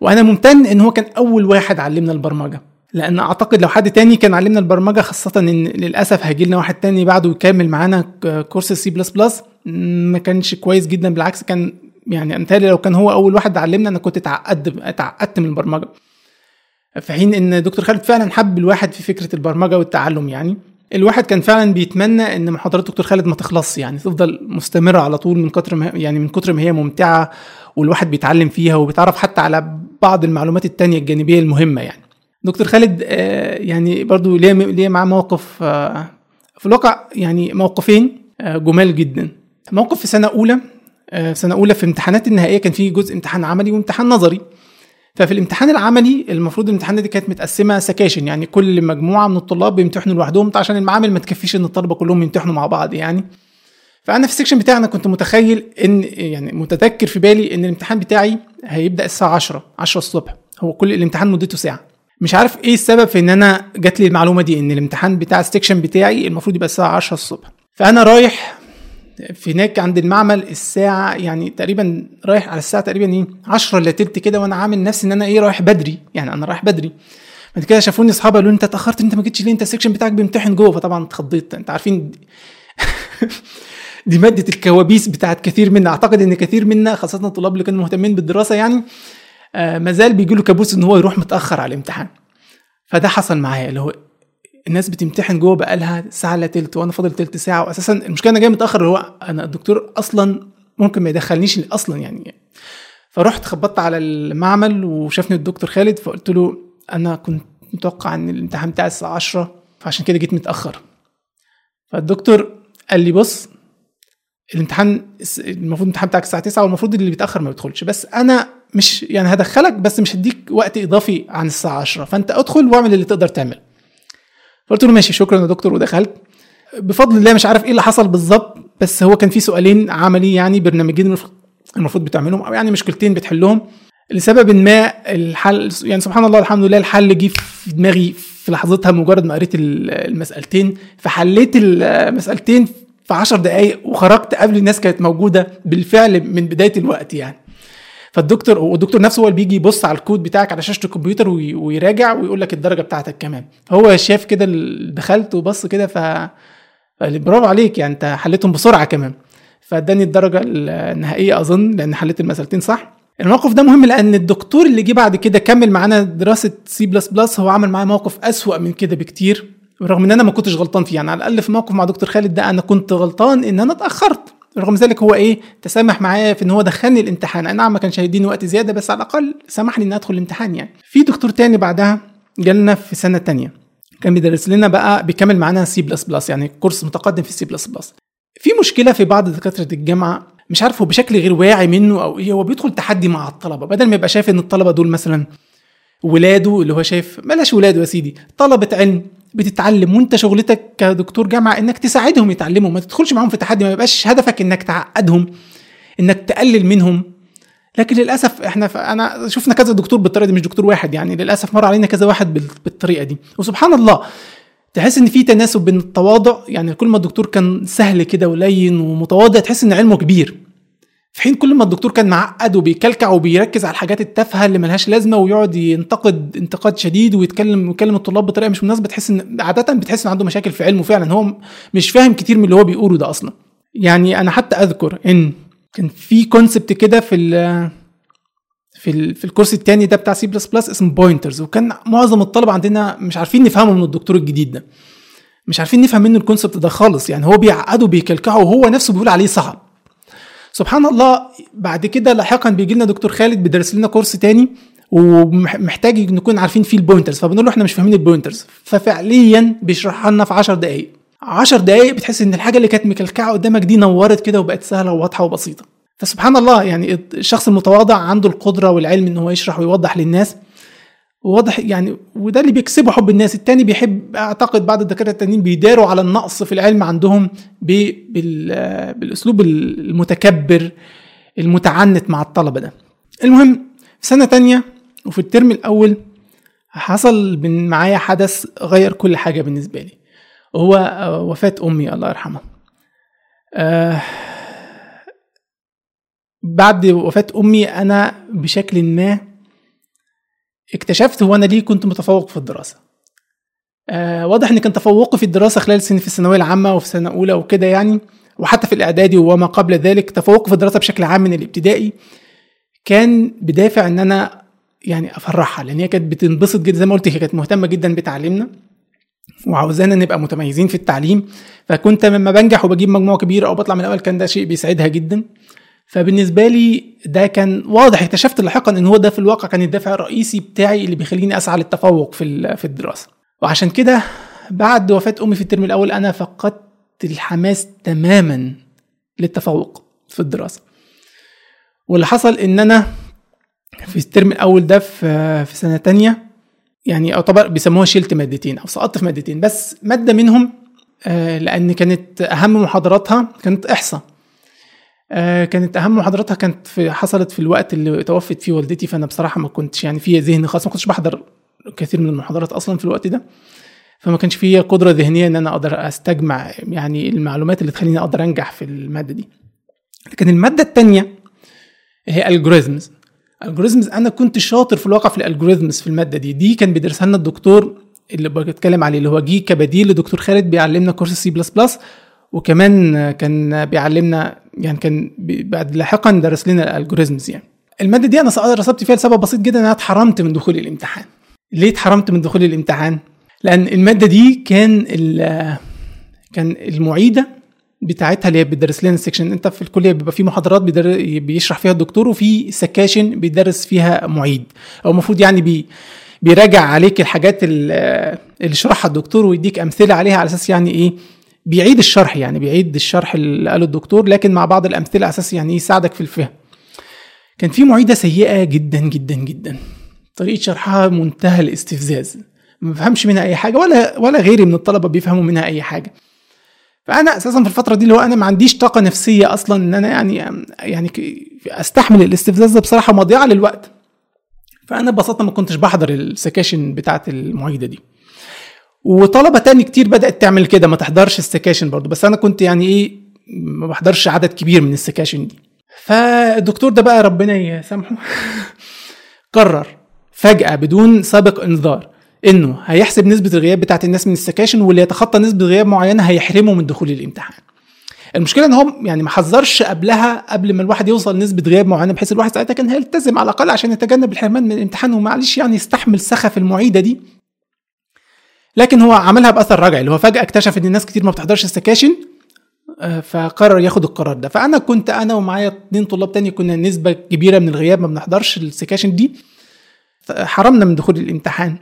وانا ممتن ان هو كان اول واحد علمنا البرمجه، لان اعتقد لو حد تاني كان علمنا البرمجه، خاصه ان للاسف هيجي لنا واحد تاني بعده يكمل معانا كورس السي بلس بلس، ما كانش كويس جدا، بالعكس كان يعني امثالي لو كان هو اول واحد علمنا انا كنت اتعقدت من البرمجه، في حين ان دكتور خالد فعلا حب الواحد في فكره البرمجه والتعلم. يعني الواحد كان فعلا بيتمنى ان محاضرات دكتور خالد ما تخلصش، يعني تفضل مستمره على طول من كتر ما هي ممتعه والواحد بيتعلم فيها وبيتعرف حتى على بعض المعلومات التانية الجانبية المهمة. يعني دكتور خالد يعني برضو ليه معاه موقف، في الواقع يعني موقفين جمال جدا. موقف في سنة أولى في امتحانات النهائية كان فيه جزء امتحان عملي وامتحان نظري. ففي الامتحان العملي المفروض الامتحان دي كانت متقسمة سكاشن، يعني كل مجموعة من الطلاب بيمتحنوا لوحدهم عشان المعامل ما تكفيش ان الطلبة كلهم يمتحنوا مع بعض يعني. فانا في السكشن بتاعنا كنت متخيل ان يعني متذكر في بالي ان الامتحان بتاعي هيبدا الساعه 10 الصبح. هو كل الامتحان مدته ساعه. مش عارف ايه السبب في ان انا جات لي المعلومه دي ان الامتحان بتاع السكشن بتاعي المفروض يبقى الساعه 10 الصبح. فانا رايح في هناك عند المعمل الساعه يعني تقريبا رايح على الساعه تقريبا ايه 10 الا تلت كده، وانا عامل نفسي ان انا ايه رايح بدري، يعني انا رايح بدري. بعد كده شافوني اصحابي قالوا انت اتاخرت، انت ما جيتش ليه، انت السكشن بتاعك بيمتحن جوه. فطبعا اتخضيت. انت عارفين دي ماده الكوابيس بتاعت كثير منا، اعتقد ان كثير منا خاصه الطلاب اللي كانوا مهتمين بالدراسه يعني مازال بيجي له كابوس ان هو يروح متاخر على الامتحان. فده حصل معايا، اللي هو الناس بتمتحن جوه بقالها ساعه الا تلت وانا فاضل تلت ساعه، واساسا المشكله انا جاي متاخر، هو انا الدكتور اصلا ممكن ما يدخلنيش اصلا يعني. فروحت خبطت على المعمل وشافني الدكتور خالد، فقلت له انا كنت متوقع ان الامتحان بتاعي الساعه 10 فعشان كده جيت متاخر. فالدكتور قال لي بص، الامتحان المفروض الامتحان بتاعك الساعه 9 والمفروض اللي بيتاخر ما بيدخلش، بس انا مش يعني هدخلك بس مش هديك وقت اضافي عن الساعه 10، فانت ادخل واعمل اللي تقدر تعمل. قلت له ماشي شكرا يا دكتور، ودخلت بفضل الله. مش عارف ايه اللي حصل بالظبط، بس هو كان في سؤالين عملي يعني برنامجين المفروض بتعملهم، او يعني مشكلتين بتحلهم، لسبب ما الحل يعني سبحان الله الحمد لله الحل جه في دماغي في لحظتها مجرد ما قريت المسألتين. فحليت المسألتين في 10 دقايق وخرجت قبل الناس كانت موجودة بالفعل من بداية الوقت يعني. فالدكتور والدكتور نفسه هو اللي بيجي يبص على الكود بتاعك على شاشة الكمبيوتر ويراجع ويقول لك الدرجة بتاعتك كمان. هو شاف كده دخلت وبص كده فقال برافو عليك يعني انت حليتهم بسرعة كمان، فاداني الدرجة النهائية اظن لان حليت المسألتين صح. الموقف ده مهم لان الدكتور اللي جه بعد كده كمل معانا دراسه سي بلس بلس هو عمل معايا موقف اسوأ من كده بكتير، رغم ان انا ما كنتش غلطان فيه يعني. على الاقل في موقف مع دكتور خالد ده انا كنت غلطان ان انا اتاخرت، رغم ذلك هو ايه تسامح معايا في ان هو دخلني الامتحان. انا نعم ما كانش هيديني وقت زياده بس على الاقل سمحني ان ادخل الامتحان يعني. في دكتور تاني بعدها جالنا في سنه تانية كان بيدرس لنا بقى بيكمل معانا سي بلس بلس يعني كورس متقدم في سي بلس بلس. في مشكله في بعض دكاتره الجامعه مش عارف هو بشكل غير واعي منه او ايه، هو بيدخل تحدي مع الطلبه. بدل ما يبقى شايف ان الطلبه دول مثلا ولاده، اللي هو شايف بلاش ولاده يا سيدي، طلبه علم بتتعلم وانت شغلتك كدكتور جامعه انك تساعدهم يتعلموا، ما تدخلش معاهم في تحدي، ما يبقاش هدفك انك تعقدهم انك تقلل منهم. لكن للاسف انا شفنا كذا دكتور بالطريقه دي، مش دكتور واحد يعني، للاسف مر علينا كذا واحد بالطريقه دي. وسبحان الله تحس ان في تناسب بين التواضع يعني، كل ما الدكتور كان سهل كده ولين ومتواضع تحس ان علمه كبير، في حين كل ما الدكتور كان معقد وبيكلكع وبيركز على الحاجات التافهه اللي ملهاش لازمه ويقعد ينتقد انتقاد شديد ويتكلم الطلاب بطريقه مش مناسبه، تحس ان عاده بتحس ان عنده مشاكل في علمه فعلا، هو مش فاهم كتير من اللي هو بيقوله ده اصلا يعني. انا حتى اذكر ان كان في كونسبت كده في الكورس الثاني ده بتاع سي بلس بلس اسمه بوينترز، وكان معظم الطلبه عندنا مش عارفين نفهمه من الدكتور الجديد ده، مش عارفين نفهم منه الكونسبت ده خالص يعني، هو بيعقده وبيكلكعه وهو نفسه بيقول عليه صعب. سبحان الله بعد كده لاحقا بيجي لنا دكتور خالد بيدرس لنا كورس تاني ومحتاج نكون عارفين فيه البوينترز، فبنقول له احنا مش فاهمين البوينترز، ففعليا بيشرحها لنا في 10 دقائق. 10 دقائق بتحس ان الحاجه اللي كانت مكلكعه قدامك دي نورت كده وبقت سهله وواضحه وبسيطه. فسبحان الله يعني الشخص المتواضع عنده القدره والعلم ان هو يشرح ويوضح للناس وواضح يعني، وده اللي بيكسبه حب الناس. التاني بيحب اعتقد بعض الدكاتره التانيين بيداروا على النقص في العلم عندهم بالاسلوب المتكبر المتعنت مع الطلبه ده. المهم في سنه تانية وفي الترم الاول حصل من معايا حدث غير كل حاجه بالنسبه لي، وهو وفاه امي الله يرحمها. بعد وفاة أمي أنا بشكل ما اكتشفت هو أنا ليه كنت متفوق في الدراسة. واضح إن كان تفوقي في الدراسة خلال سنة في الثانوية العامة وفي سنة أولى وكده يعني، وحتى في الإعدادي وما قبل ذلك تفوقي في الدراسة بشكل عام من الابتدائي كان بدافع إن أنا يعني أفرحها، لأن هي كانت بتنبسط جدا زي ما قلت، هي كانت مهتمة جدا بتعليمنا وعاوزانا نبقى متميزين في التعليم، فكنت لما بنجح وبجيب مجموعة كبيرة أو بطلع من الأول كان ده شيء بيسعدها جدا. فبالنسبة لي ده كان واضح، اكتشفت لاحقا ان هو ده في الواقع كان الدافع الرئيسي بتاعي اللي بيخليني اسعى للتفوق في الدراسة. وعشان كده بعد وفاة امي في الترم الاول انا فقدت الحماس تماما للتفوق في الدراسة. واللي حصل ان انا في الترم الاول ده في سنة تانية يعني اعتبر بيسموها شلت مادتين او سقطت في مادتين، بس مادة منهم لأن كانت أهم محاضراتها كانت إحصاء. كانت أهم محاضراتها كانت حصلت في الوقت اللي توفت فيه والدتي، فأنا بصراحة ما كنتش يعني في ذهني خاص، ما كنتش بحضر كثير من المحاضرات أصلا في الوقت ده، فما كانش فيه قدرة ذهنية أن أنا أقدر أستجمع يعني المعلومات اللي تخليني أقدر أنجح في المادة دي. لكن المادة التانية هي الألجوريزمز. الألجوريزمز أنا كنت شاطر في الواقع في الألجوريزمز في المادة دي كان بيدرسها لنا الدكتور اللي بتكلم عليه اللي هو جه كبديل لدكتور خالد، بيعلمنا كورس سي بلس بلس، وكمان كان بيعلمنا يعني كان بعد لاحقا درس لنا الألجوريزمز. يعني المادة دي أنا رسبت فيها لسبب بسيط جدا، أنا اتحرمت من دخول الامتحان. ليه اتحرمت من دخول الامتحان؟ لأن المادة دي كان المعيدة بتاعتها اللي بتدرس لنا السكشن، أنت في الكلية بيبقى في محاضرات بيشرح فيها الدكتور وفي سكاشن بيدرس فيها معيد، أو المفروض يعني بيراجع عليك الحاجات اللي شرحها الدكتور ويديك أمثلة عليها على أساس يعني إيه بيعيد الشرح، يعني بيعيد الشرح اللي قاله الدكتور لكن مع بعض الأمثلة على أساس يعني يساعدك في الفهم. كان في معيدة سيئة جدا جدا جدا، طريقة شرحها منتهى الاستفزاز، ما بفهمش منها أي حاجة ولا غيري من الطلبة بيفهموا منها أي حاجة. فأنا أساسا في الفترة دي اللي هو أنا ما عنديش طاقة نفسية أصلا إن أنا يعني أستحمل الاستفزاز ده، بصراحة مضيعة للوقت. فأنا ببساطة ما كنتش بحضر السكاشن بتاعة المعيدة دي، وطلبة تاني كتير بدأت تعمل كده ما تحضرش السكاشن برضو، بس أنا كنت يعني ما بحضرش عدد كبير من السكاشن دي. فالدكتور ده بقى ربنا يسامحه قرر فجأة بدون سابق إنذار إنه هيحسب نسبة الغياب بتاعة الناس من السكاشن، واللي يتخطى نسبة غياب معينة هيحرمه من دخول الامتحان. المشكلة إن هم يعني ما حذرش قبلها قبل ما الواحد يوصل نسبة غياب معينة، بحيث الواحد ساعتها كان هيلتزم على الأقل عشان يتجنب الحرمان من الامتحان ومعلش يعني يستحمل سخف المعيدة دي. لكن هو عملها بأثر رجعي، اللي هو فجأة اكتشف إن الناس كتير ما بتحضرش السكاشن، فقرر ياخد القرار ده. فأنا كنت ومعايا 2 طلاب تاني كنا نسبة كبيرة من الغياب ما بنحضرش السكاشن دي، حرمنا من دخول الامتحان.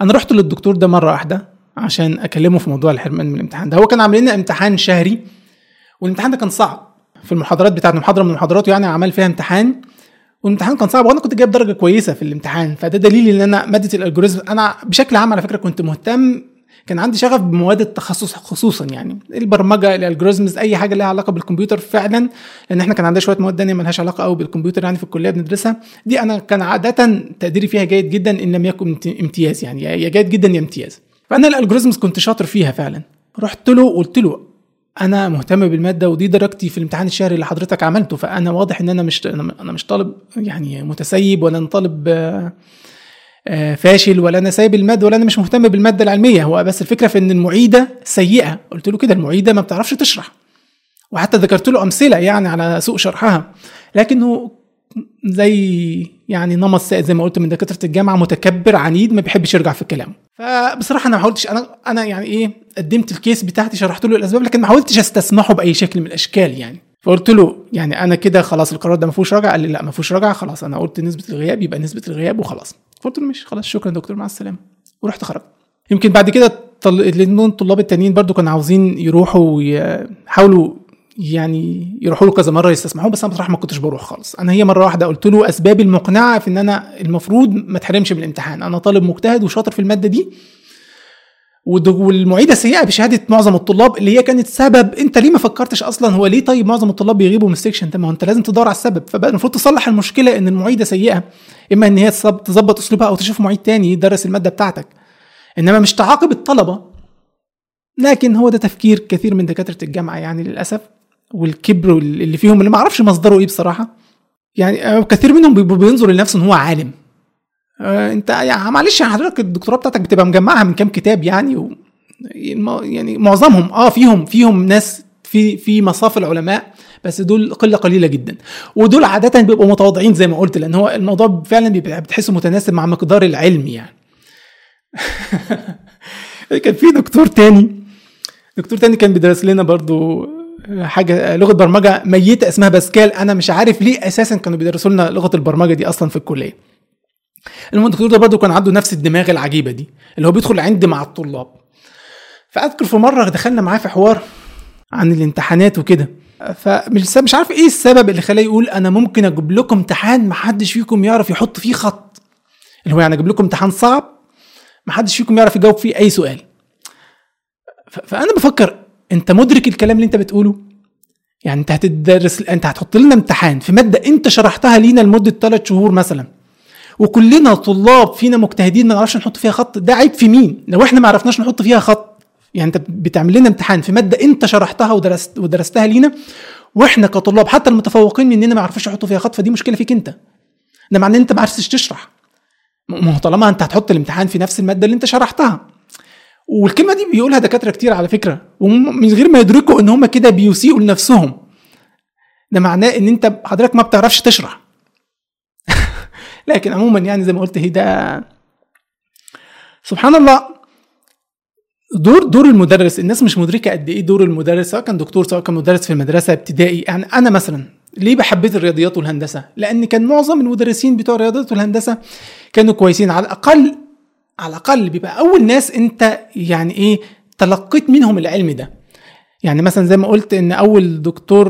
أنا رحت للدكتور ده مرة واحدة عشان أكلمه في موضوع الحرمان من الامتحان ده. هو كان عامل لنا امتحان شهري، والامتحان ده كان صعب في المحاضرات بتاعتنا، محاضرة من محاضراته يعني عمل فيها امتحان، والامتحان كان صعب وأنا كنت جايب درجة كويسة في الامتحان. فده دليل إن أنا مادة الألجوريزم أنا بشكل عام على فكرة كنت مهتم، كان عندي شغف بمواد التخصص خصوصا يعني البرمجة، الألجوريزمز، أي حاجة لها علاقة بالكمبيوتر فعلا، لأن إحنا كان عندنا شوية مواد تانية ملهاش علاقة أو بالكمبيوتر يعني في الكلية بندرسها دي. أنا كان عادة تقديري فيها جيد جدا إن لم يكن امتياز، يعني يا جيد جدا يا امتياز. فأنا الألجوريزمز كنت شاطر فيها فعلا. رحت له وقلت له انا مهتم بالماده ودي درجتي في الامتحان الشهري اللي حضرتك عملته، فانا واضح ان انا مش طالب يعني متسيب، ولا انا طالب فاشل، ولا انا سايب الماده، ولا انا مش مهتم بالماده العلميه، هو بس الفكره في ان المعيده سيئه. قلت له كده المعيده ما بتعرفش تشرح، وحتى ذكرت له امثله يعني على سوء شرحها، لكنه زي يعني نمط زي ما قلت من دكاتره الجامعه، متكبر عنيد ما بيحبش يرجع في كلامه. فبصراحه انا ما حاولتش، انا يعني قدمت الكيس بتاعتي، شرحت له الاسباب، لكن ما حاولتش استسمحه باي شكل من الاشكال يعني. فقلت له يعني انا كده خلاص القرار ده ما فيهوش رجعه. قال لي لا ما فيهوش رجعه، خلاص انا قلت نسبه الغياب يبقى نسبه الغياب وخلاص. قلت له ماشي خلاص، شكرا دكتور، مع السلامه، ورحت خرجت. يمكن بعد كده الطلاب التانيين برضو كانوا عاوزين يروحوا ويحاولوا يعني يروحوا له كذا مره يستسمحوا، بس انا بصراحه ما كنتش بروح خالص. انا هي مره واحده قلت له اسبابي المقنعه في ان انا المفروض ما اتحرمش من الامتحان، انا طالب مجتهد وشاطر في الماده دي، والمعيده سيئه بشهاده معظم الطلاب اللي هي كانت سبب. انت ليه ما فكرتش اصلا هو ليه طيب معظم الطلاب بيغيبوا من السكشن ده؟ ما انت لازم تدور على السبب. فبقى المفروض تصلح المشكله ان المعيده سيئه، اما ان هي تظبط اسلوبها او تشوف معيد تاني يدرس الماده بتاعتك، انما مش تعاقب الطلبه. لكن هو ده تفكير كثير من دكاتره الجامعه يعني للاسف، والكبر اللي فيهم اللي ما اعرفش مصدره ايه بصراحه. يعني كثير منهم بينظر لنفسه ان هو عالم. انت يعني معلش حضرتك الدكتوراه بتاعتك بتبقى مجمعها من كام كتاب يعني، يعني معظمهم فيهم ناس في مصاف العلماء، بس دول قله قليله جدا، ودول عاده بيبقوا متواضعين زي ما قلت، لان هو الموضوع فعلا بيبقى بتحسه متناسب مع مقدار العلم يعني. كان في دكتور تاني كان بيدرس لنا برضو حاجه لغه برمجه ميته اسمها باسكال. انا مش عارف ليه اساسا كانوا بيدرسوا لنا لغه البرمجه دي اصلا في الكليه. الدكتور ده برضو كان عنده نفس الدماغ العجيبه دي، اللي هو بيدخل عند مع الطلاب. فاذكر في مره دخلنا معاه في حوار عن الامتحانات وكده، فمش عارف ايه السبب اللي خلاه يقول انا ممكن اجيب لكم امتحان ما حدش فيكم يعرف يحط فيه خط، اللي هو يعني اجيب لكم امتحان صعب ما حدش فيكم يعرف يجاوب فيه اي سؤال. فانا بفكر انت مدرك الكلام اللي انت بتقوله؟ يعني انت هتدرس، انت هتحط لنا امتحان في ماده انت شرحتها لينا لمده 3 شهور مثلا، وكلنا طلاب فينا مجتهدين ما نعرفش نحط فيها خط، ده عيب في مين لو احنا ما عرفناش نحط فيها خط؟ يعني انت بتعمل لنا امتحان في ماده انت شرحتها ودرستها لينا، واحنا كطلاب حتى المتفوقين مننا ما عرفوش يحطوا فيها خط، فدي مشكله فيك انت. ده معناه انت ما عرفتش تشرح. ما هو طالما انت هتحط الامتحان في نفس الماده اللي انت شرحتها، والكلمه دي بيقولها دكاتره كتير على فكره ومن غير ما يدركوا ان هم كده بيسيئوا لنفسهم، ده معناه ان انت حضرتك ما بتعرفش تشرح. لكن عموما يعني زي ما قلت، هي ده سبحان الله دور المدرس. الناس مش مدركه قد ايه دور المدرس، سواء كان دكتور سواء كان مدرس في المدرسه ابتدائي. يعني انا مثلا ليه بحبيت الرياضيات والهندسه؟ لان كان معظم المدرسين بتوع الرياضيات والهندسه كانوا كويسين، على الاقل بيبقى اول ناس انت يعني ايه تلقيت منهم العلم ده. يعني مثلا زي ما قلت ان اول دكتور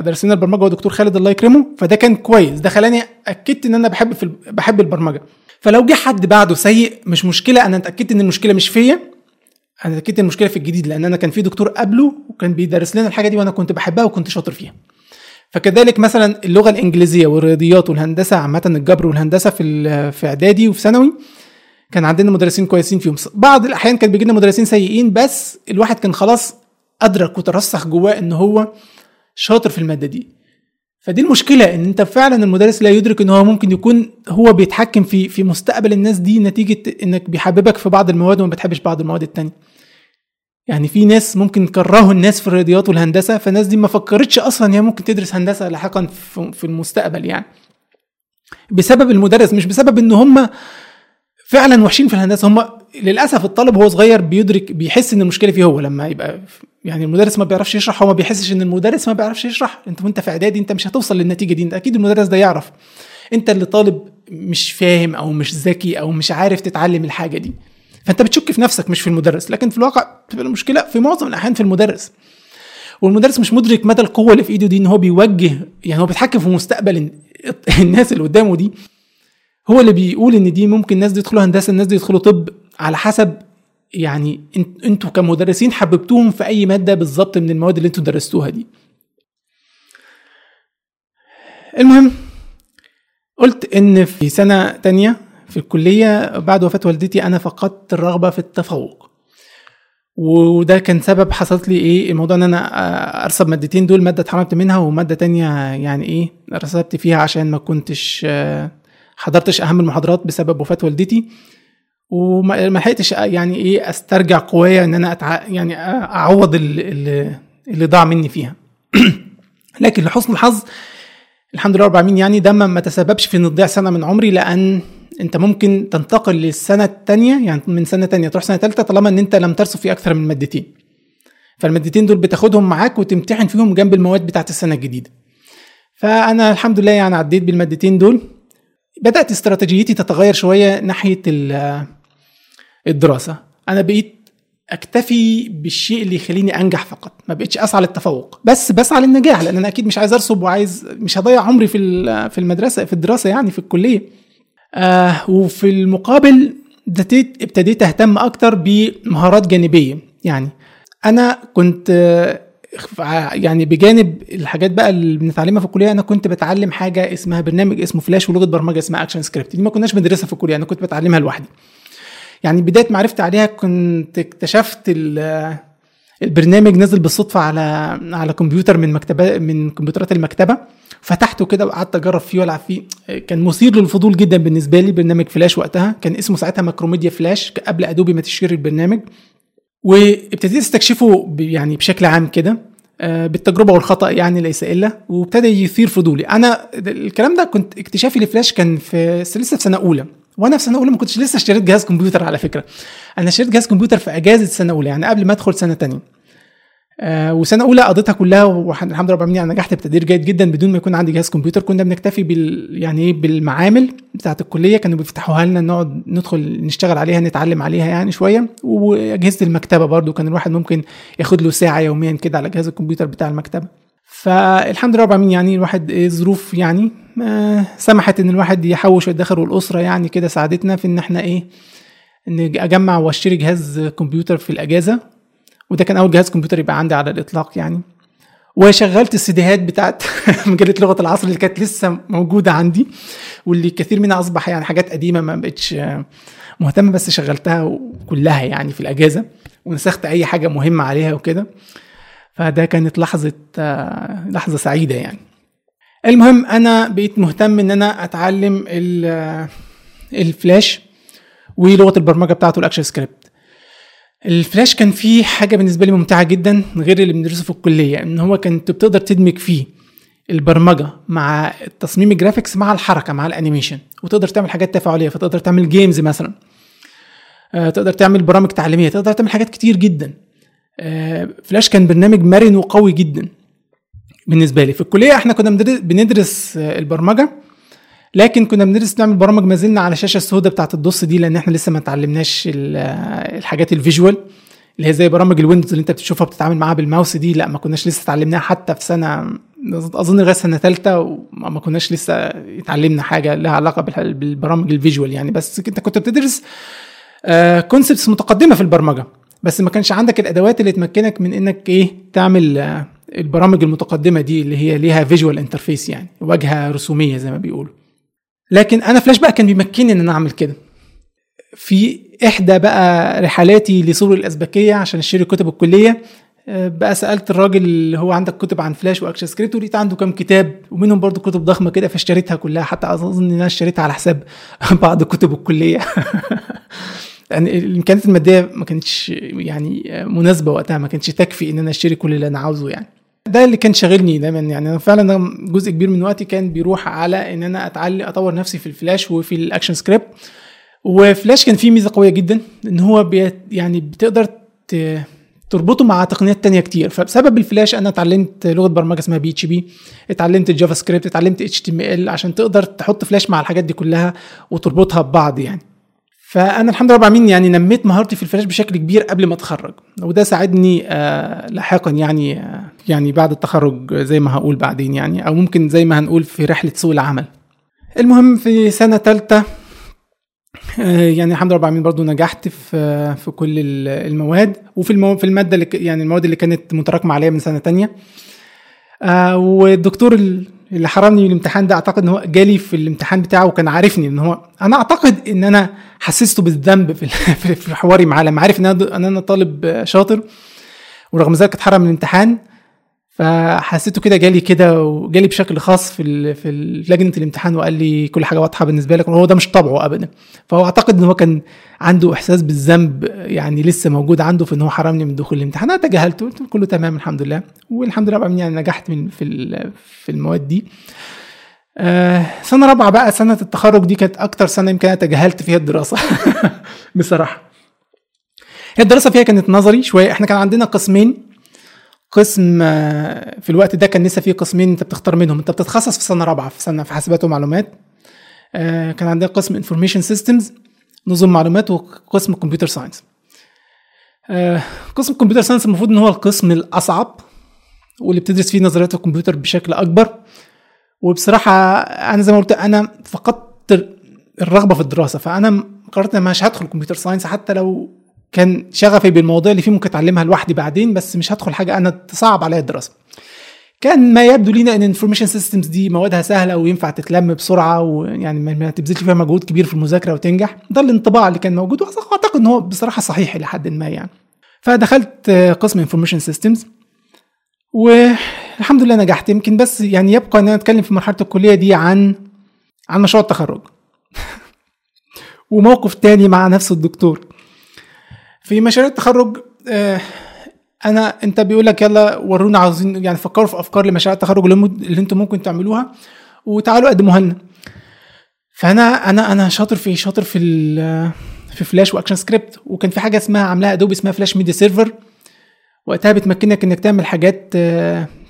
درس لنا البرمجه هو دكتور خالد الله يكرمه، فده كان كويس، ده خلاني اكدت ان انا بحب البرمجه. فلو جه حد بعده سيء مش مشكله، انا اتاكدت ان المشكله مش فيا، انا اتاكدت المشكله في الجديد، لان انا كان في دكتور قبله وكان بيدرس لنا الحاجه دي وانا كنت بحبها وكنت شاطر فيها. فكذلك مثلا اللغه الانجليزيه والرياضيات والهندسه عامه، الجبر والهندسه في اعدادي وفي ثانوي كان عندنا مدرسين كويسين فيهم، بعض الاحيان كان بيجي لنا مدرسين سيئين، بس الواحد كان خلاص ادرك وترسخ جواه ان هو شاطر في الماده دي. فدي المشكله، ان انت فعلا المدرس لا يدرك ان هو ممكن يكون هو بيتحكم في مستقبل الناس دي، نتيجه انك بيحببك في بعض المواد وما بتحبش بعض المواد التانية. يعني في ناس ممكن كرهوا الناس في الرياضيات والهندسه، فالناس دي ما فكرتش اصلا هي ممكن تدرس هندسه لاحقا في المستقبل، يعني بسبب المدرس مش بسبب ان هم فعلا وحشين في الهندسه. هم للاسف الطالب هو صغير بيدرك، بيحس ان المشكله فيه هو، لما يبقى يعني المدرس ما بيعرفش يشرح هو ما بيحسش ان المدرس ما بيعرفش يشرح. انت وانت في اعدادي انت مش هتوصل للنتيجه دي، انت اكيد المدرس ده يعرف، انت اللي طالب مش فاهم او مش ذكي او مش عارف تتعلم الحاجه دي، فانت بتشك في نفسك مش في المدرس. لكن في الواقع بتبقى المشكله في معظم الاحيان في المدرس، والمدرس مش مدرك مدى القوه اللي في ايده دي، ان هو بيوجه، يعني هو بيتحكم في مستقبل الناس اللي قدامه دي. هو اللي بيقول ان دي ممكن الناس دي يدخلوا هندسه، الناس دي يدخلوا طب، على حسب يعني انتوا كمدرسين حببتوهم في اي ماده بالظبط من المواد اللي انتوا درستوها دي. المهم قلت ان في سنه تانية في الكليه بعد وفاه والدتي انا فقدت الرغبه في التفوق، وده كان سبب حصلت لي ايه الموضوع، ان انا ارسب مادتين دول، ماده اتحرمت منها وماده تانية يعني ايه رسبت فيها عشان ما كنتش حضرتش اهم المحاضرات بسبب وفاه والدتي، وما لحقتش يعني ايه استرجع قوايا ان انا يعني اعوض اللي ضاع مني فيها. لكن لحسن الحظ الحمد لله رب العالمين، يعني ده ما تسببش في ان تضيع سنه من عمري، لان انت ممكن تنتقل للسنه الثانيه، يعني من سنه ثانيه تروح سنه ثالثه طالما ان انت لم ترسب في اكثر من مادتين، فالمادتين دول بتاخدهم معاك وتمتحن فيهم جنب المواد بتاعه السنه الجديده. فانا الحمد لله يعني عديت بالمادتين دول، بدات استراتيجيتي تتغير شويه ناحيه الدراسه، انا بقيت اكتفي بالشيء اللي يخليني انجح فقط، ما بقتش اسعى للتفوق، بس بسعى للنجاح، لان انا اكيد مش عايز ارسب وعايز مش هضيع عمري في المدرسه في الدراسه يعني في الكليه. وفي المقابل ابتديت اهتم اكتر بمهارات جانبيه. يعني انا كنت يعني بجانب الحاجات بقى اللي بنتعلمها في الكليه، انا كنت بتعلم حاجه اسمها برنامج اسمه فلاش، ولغه برمجه اسمها أكشن سكريبت، دي ما كناش بندرسها في الكليه، انا كنت بتعلمها لوحدي. يعني بدايه معرفتي عليها كنت اكتشفت البرنامج نزل بالصدفه على كمبيوتر من كمبيوترات المكتبه، فتحته كده وقعدت اجرب فيه والعب فيه، كان مثير للفضول جدا بالنسبه لي. برنامج فلاش وقتها كان اسمه ساعتها ماكروميديا فلاش، قبل ادوبي ما تشير البرنامج، وابتديت استكشفه يعني بشكل عام كده بالتجربه والخطا يعني ليس الا، وابتدى يثير فضولي. انا الكلام ده كنت اكتشافي لفلاش كان في لسه في سنه اولى، وانا في سنه اولى ما كنتش لسه اشتريت جهاز كمبيوتر على فكره، انا اشتريت جهاز كمبيوتر في اجازه سنه اولى، يعني قبل ما ادخل سنه تانية. وسنه اولى قضيتها كلها والحمد لله يعني نجحت بتقدير جيد جدا بدون ما يكون عندي جهاز كمبيوتر. كنا بنكتفي يعني بالمعامل بتاعه الكليه، كانوا بيفتحوها لنا نقعد ندخل نشتغل عليها نتعلم عليها يعني شويه، واجهزه المكتبه برضو كان الواحد ممكن ياخد له ساعه يوميا كده على جهاز الكمبيوتر بتاع المكتبه. فالحمد لله يعني الواحد الظروف يعني سمحت ان الواحد يحوش الدخل، والاسره يعني كده ساعدتنا في ان احنا ايه ان اجمع واشتري جهاز كمبيوتر في الاجازه، وده كان اول جهاز كمبيوتر يبقى عندي على الاطلاق يعني. وشغلت السيديهات بتاعت مجله لغه العصر اللي كانت لسه موجوده عندي واللي كثير منها اصبح يعني حاجات قديمه ما بقتش مهتم، بس شغلتها كلها يعني في الاجازه ونسخت اي حاجه مهمه عليها وكده. فده كانت لحظه سعيده يعني. المهم انا بقيت مهتم ان انا اتعلم الفلاش ولغه البرمجه بتاعته الاكشن سكريبت. الفلاش كان فيه حاجه بالنسبه لي ممتعه جدا غير اللي بندرسه في الكليه، ان هو كنت بتقدر تدمج فيه البرمجه مع التصميم الجرافيكس مع الحركه مع الانيميشن، وتقدر تعمل حاجات تفاعليه. فتقدر تعمل جيمز مثلا، تقدر تعمل برامج تعليميه، تقدر تعمل حاجات كتير جدا. فلاش كان برنامج مرن وقوي جدا بالنسبه لي. في الكليه احنا كنا بندرس البرمجه، لكن كنا بندرس نعمل برامج ما زلنا على الشاشه السوداء بتاعه الدوس دي، لان احنا لسه ما اتعلمناش الحاجات الفيجوال اللي هي زي برامج الويندوز اللي انت بتشوفها بتتعامل معاها بالماوس دي. لا ما كناش لسه اتعلمناها، حتى في سنه اظن لغايه سنه ثالثه وما كناش لسه اتعلمنا حاجه لها علاقه بالبرامج الفيجوال يعني. بس انت كنت بتدرس كونسبتس متقدمه في البرمجه، بس ما كانش عندك الادوات اللي تمكنك من انك تعمل البرامج المتقدمه دي اللي هي ليها فيجوال انترفيس يعني، واجهه رسوميه زي ما بيقولوا. لكن انا فلاش بقى كان بيمكنني ان انا اعمل كده. في احدى بقى رحلاتي لسور الأزبكية عشان اشتري كتب الكليه، بقى سالت الراجل اللي هو عنده كتب عن فلاش واكشن سكريبت، ولقيت عنده كام كتاب ومنهم برضو كتب ضخمه كده، فاشتريتها كلها. حتى اظن ان انا اشتريتها على حساب بعض كتب الكليه يعني الامكانيات الماديه ما كانتش يعني مناسبه وقتها، ما كانتش تكفي ان انا اشتري كل اللي انا عاوزه يعني. ده اللي كان شاغلني دايما يعني. انا فعلا جزء كبير من وقتي كان بيروح على ان انا اطور نفسي في الفلاش وفي الاكشن سكريبت. وفلاش كان فيه ميزه قويه جدا ان هو يعني بتقدر تربطه مع تقنيات تانية كتير. فبسبب الفلاش انا اتعلمت لغه برمجه اسمها بي اتش بي، اتعلمت الجافا سكريبت، اتعلمت اتش تي ام ال، عشان تقدر تحط فلاش مع الحاجات دي كلها وتربطها ببعض يعني. فانا الحمد لله عاملين يعني نميت مهارتي في الفلاش بشكل كبير قبل ما اتخرج، وده ساعدني لاحقا يعني يعني بعد التخرج زي ما هقول بعدين يعني، او ممكن زي ما هنقول في رحله سوق العمل. المهم في سنه ثالثه يعني الحمد لله عاملين برضو نجحت في كل المواد، وفي الماده اللي يعني المواد اللي كانت متراكمه عليا من سنه تانية. والدكتور اللي حرمني من الامتحان ده اعتقد ان هو جالي في الامتحان بتاعه وكان عارفني ان هو، انا اعتقد ان انا حسسته بالذنب في حواري معاه، لما عارف ان انا طالب شاطر ورغم ذلك اتحرم من الامتحان. فحسيته كده جالي وجالي بشكل خاص في لجنه الامتحان وقال لي كل حاجه واضحه بالنسبه لك، وهو ده مش طبعه ابدا. فهو اعتقد ان هو كان عنده احساس بالذنب يعني لسه موجود عنده، في ان هو حرمني من دخول الامتحان. انا تجاهلته قلت كله تمام الحمد لله، والحمد لله يعني نجحت في المواد دي. سنه رابعه بقى، سنه التخرج دي كانت اكتر سنه يمكن انا تجاهلت فيها الدراسه بصراحه. هي الدراسه فيها كانت نظري شويه. احنا كان عندنا قسمين، قسم في الوقت ده كان لسه فيه قسمين انت بتختار منهم، انت بتتخصص في سنه رابعه في حاسبات ومعلومات. كان عندنا قسم انفورميشن سيستمز نظم معلومات، وقسم كمبيوتر ساينس. قسم كمبيوتر ساينس المفروض ان هو القسم الاصعب واللي بتدرس فيه نظريات الكمبيوتر بشكل اكبر. وبصراحه انا زي ما قلت انا فقدت الرغبه في الدراسه، فانا قررت ان مش هدخل كمبيوتر ساينس حتى لو كان شغفي بالموضوع اللي فيه ممكن اتعلمها لوحدي بعدين، بس مش هدخل حاجه انا تصعب عليها الدراسه. كان ما يبدو لينا ان انفورميشن سيستمز دي موادها سهله وينفع تتلم بسرعه، ويعني ما تبذلش فيها مجهود كبير في المذاكره وتنجح. ده الانطباع اللي كان موجود، واعتقد ان هو بصراحه صحيح لحد ما يعني. فدخلت قسم انفورميشن سيستمز والحمد لله نجحت. يمكن بس يعني يبقى ان انا اتكلم في مرحله الكليه دي عن مشروع التخرج وموقف تاني مع نفس الدكتور في مشاريع التخرج. انت بيقول لك يلا ورونا، عاوزين يعني فكروا في افكار لمشاريع التخرج اللي انتم ممكن تعملوها وتعالوا قدموها لنا. فانا شاطر في فلاش واكشن سكريبت، وكان في حاجه اسمها عاملاها ادوبي اسمها فلاش ميديا سيرفر، وقتها بتمكنك انك تعمل حاجات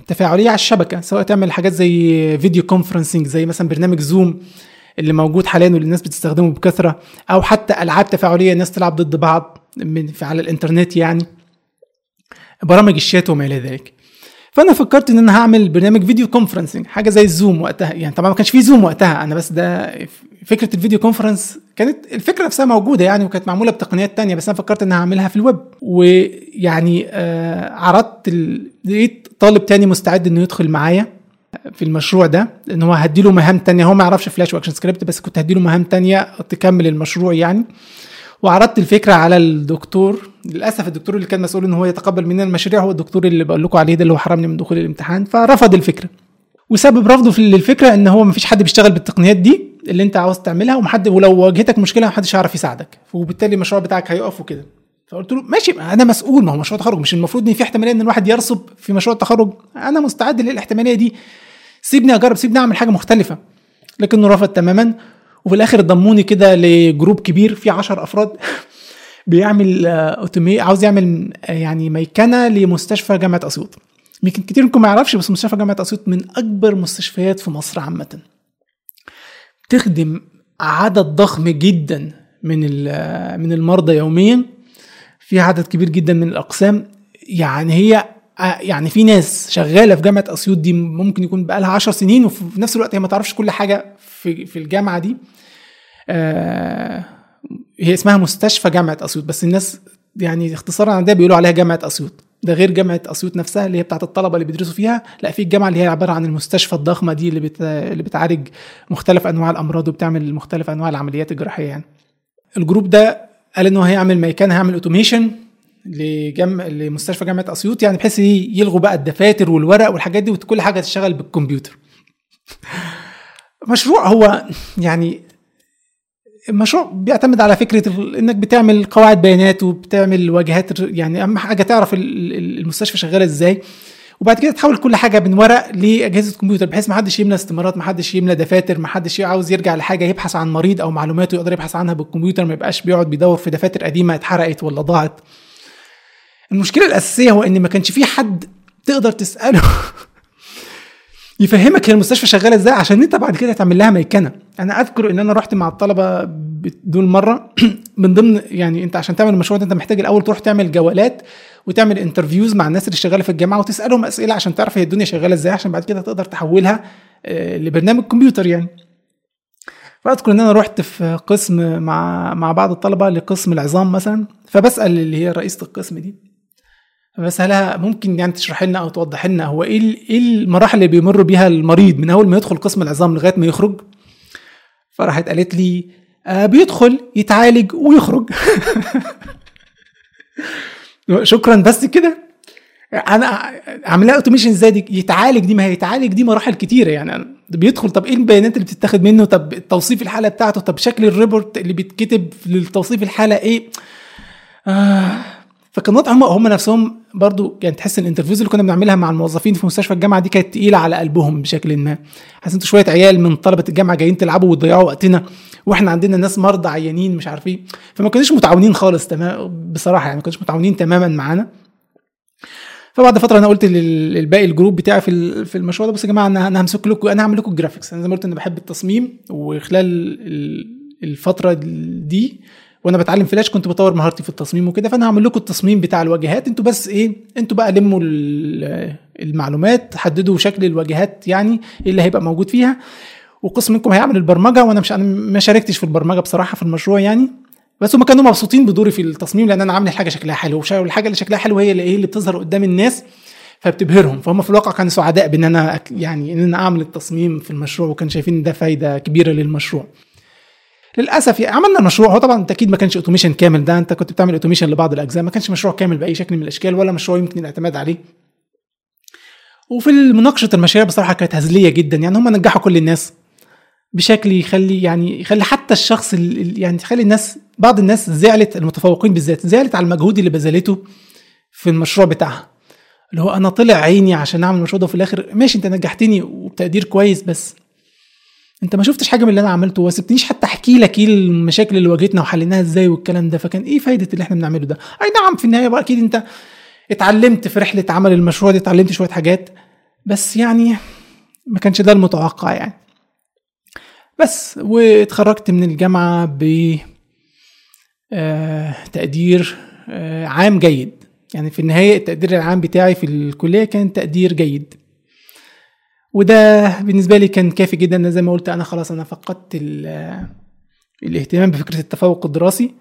تفاعليه على الشبكه، سواء تعمل حاجات زي فيديو كونفرنسنج زي مثلا برنامج زوم اللي موجود حاليا واللي الناس بتستخدمه بكثره، او حتى العاب تفاعليه الناس تلعب ضد بعض على الانترنت يعني، برامج الشات وما الى ذلك. فانا فكرت ان انا هعمل برنامج فيديو كونفرنسنج، حاجه زي الزوم وقتها، يعني طبعا ما كانش في زوم وقتها، انا بس ده فكره الفيديو كونفرنس، كانت الفكره نفسها موجوده يعني، وكانت معموله بتقنيات تانية، بس انا فكرت ان انا هعملها في الويب. ويعني عرضت لقيت طالب تاني مستعد انه يدخل معايا في المشروع ده، ان هو هديله مهام تانية، هو ما يعرفش فلاش واكشن سكريبت، بس كنت هديله مهام تانية تكمل المشروع يعني. وعرضت الفكره على الدكتور، للاسف الدكتور اللي كان مسؤول ان هو يتقبل مننا المشاريع هو الدكتور اللي بقول لكم عليه ده، اللي هو حرمني من دخول الامتحان، فرفض الفكره. وسبب رفضه في الفكره ان هو مفيش حد بيشتغل بالتقنيات دي اللي انت عاوز تعملها، ومحد، ولو واجهتك مشكله محدش هيعرف يساعدك، وبالتالي المشروع بتاعك هيقف وكده. فقلت له ماشي، انا مسؤول، ما هو مشروع تخرج، مش المفروض ان في احتماليه ان الواحد يرسب في مشروع التخرج؟ انا مستعد للاحتماليه دي، سيبني اجرب، سيبني اعمل حاجه مختلفه. لكنه رفض تماما. وفي الاخر ضموني كده لجروب كبير فيه 10 افراد بيعمل عاوز يعمل يعني ميكنه لمستشفى جامعه اسيوط. يمكن كتير منكم ما يعرفش، بس مستشفى جامعه اسيوط من اكبر مستشفيات في مصر عامه، بتخدم عدد ضخم جدا من المرضى يوميا، في عدد كبير جدا من الاقسام. يعني هي يعني في ناس شغاله في جامعه اسيوط دي ممكن يكون بقى لها 10 سنين، وفي نفس الوقت هي ما تعرفش كل حاجه في الجامعه دي. هي اسمها مستشفى جامعه اسيوط، بس الناس يعني اختصارا عن ده بيقولوا عليها جامعه اسيوط. ده غير جامعه اسيوط نفسها اللي هي بتاعه الطلبه اللي بيدرسوا فيها، لا، في الجامعه اللي هي عباره عن المستشفى الضخمه دي اللي بتعالج مختلف انواع الامراض وبتعمل مختلف انواع العمليات الجراحيه يعني. الجروب ده قال انه هيعمل مكان، هيعمل اوتوميشن لمستشفى جامعه اسيوط، يعني بحيث يلغوا بقى الدفاتر والورق والحاجات دي، وكل حاجه تشتغل بالكمبيوتر. مشروع هو يعني المشروع بيعتمد على فكره انك بتعمل قواعد بيانات وبتعمل واجهات، يعني اهم حاجه تعرف المستشفى شغاله ازاي، وبعد كده تحول كل حاجه من ورق لاجهزه الكمبيوتر، بحيث ما حدش يملى استمارات، ما حدش يملى دفاتر، ما حدش عاوز يرجع لحاجه يبحث عن مريض او معلوماته يقدر يبحث عنها بالكمبيوتر، ما يبقاش بيقعد بيدور في دفاتر قديمه اتحرقت ولا ضاعت. المشكله الاساسيه هو ان ما كانش في حد تقدر تساله يفهمك هي المستشفى شغاله ازاي، عشان انت بعد كده هتعمل لها ميكنه. انا اذكر ان انا رحت مع الطلبه دول مره من ضمن، يعني انت عشان تعمل المشروع ده انت محتاج الاول تروح تعمل جولات وتعمل انترفيوز مع الناس اللي شغاله في الجامعه، وتسالهم اسئله عشان تعرف هي الدنيا شغاله ازاي، عشان بعد كده تقدر تحولها لبرنامج كمبيوتر يعني. فاذكر ان انا رحت في قسم مع بعض الطلبه لقسم العظام مثلا، فبسال اللي هي رئيسه القسم دي، فبسألها ممكن يعني تشرح لنا او توضح لنا هو ايه المراحل اللي بيمر بيها المريض من اول ما يدخل قسم العظام لغايه ما يخرج. فراحت قالت لي بيدخل يتعالج ويخرج. شكرا، بس كده انا عاملها اوتوميشن ازاي دي؟ يتعالج دي، ما هي يتعالج دي مراحل كتيره يعني، بيدخل طب ايه البيانات اللي بتتاخد منه، طب توصيف الحاله بتاعته، طب شكل الريبورت اللي بيتكتب للتوصيف الحاله ايه. فكانت هم نفسهم برضو يعني تحس الانترفيوز اللي كنا بنعملها مع الموظفين في مستشفى الجامعه دي كانت تقيله على قلبهم بشكل ما. حسيت شويه عيال من طلبه الجامعه جايين تلعبوا وتضيعوا وقتنا، واحنا عندنا ناس مرضى عيانين مش عارفين، فما كانوش متعاونين خالص تمام بصراحه يعني، ما كانوش متعاونين تماما معانا. فبعد فتره انا قلت للباقي الجروب بتاعي في المشروع ده، بصوا يا جماعه انا همسك لكم، انا هعمل لكم الجرافيكس، انا زي ما قلت انا بحب التصميم، وخلال الفتره دي وانا بتعلم فلاش كنت بطور مهارتي في التصميم وكده، فانا هعمل لكم التصميم بتاع الواجهات، انتوا بس ايه، انتوا بقى لموا المعلومات، حددوا شكل الواجهات يعني اللي هيبقى موجود فيها، وقسم منكم هيعمل البرمجه، وانا مش، انا ما شاركتش في البرمجه بصراحه في المشروع يعني، بس هم كانوا مبسوطين بدوري في التصميم، لان انا عامل حاجه شكلها حلو، والحاجه اللي شكلها حلو هي اللي بتظهر قدام الناس فبتبهرهم، فهم في الواقع كانوا سعداء بان انا يعني ان انا اعمل التصميم في المشروع، وكان شايفين ده فايده كبيره للمشروع. للاسف عملنا مشروع، هو طبعا اكيد ما كانش اوتوميشن كامل، ده انت كنت بتعمل اوتوميشن لبعض الاجزاء، ما كانش مشروع كامل باي شكل من الاشكال، ولا مشروع يمكن الاعتماد عليه. وفي مناقشه المشاريع بصراحه كانت هزليه جدا يعني، هم نجحوا كل الناس بشكل يخلي حتى الشخص يعني تخلي الناس، بعض الناس زعلت، المتفوقين بالذات زعلت على المجهود اللي بذلته في المشروع بتاعها، اللي هو انا طلع عيني عشان اعمل المشروع ده، وفي الاخر ماشي انت نجحتني وبتقدير كويس، بس انت ما شفتش حاجه من اللي انا عملته، وسبتنيش حتى احكي لك ايه المشاكل اللي واجهتنا وحليناها ازاي والكلام ده، فكان ايه فايده اللي احنا بنعمله ده؟ اي نعم في النهايه بقى اكيد انت اتعلمت في رحله عمل المشروع دي، اتعلمت شويه حاجات، بس يعني ما كانش ده المتوقع يعني. بس واتخرجت من الجامعه ب تقدير عام جيد، يعني في النهاية التقدير العام بتاعي في الكلية كان تقدير جيد، وده بالنسبة لي كان كافي جدا. زي ما قلت أنا خلاص أنا فقدت الاهتمام بفكرة التفوق الدراسي،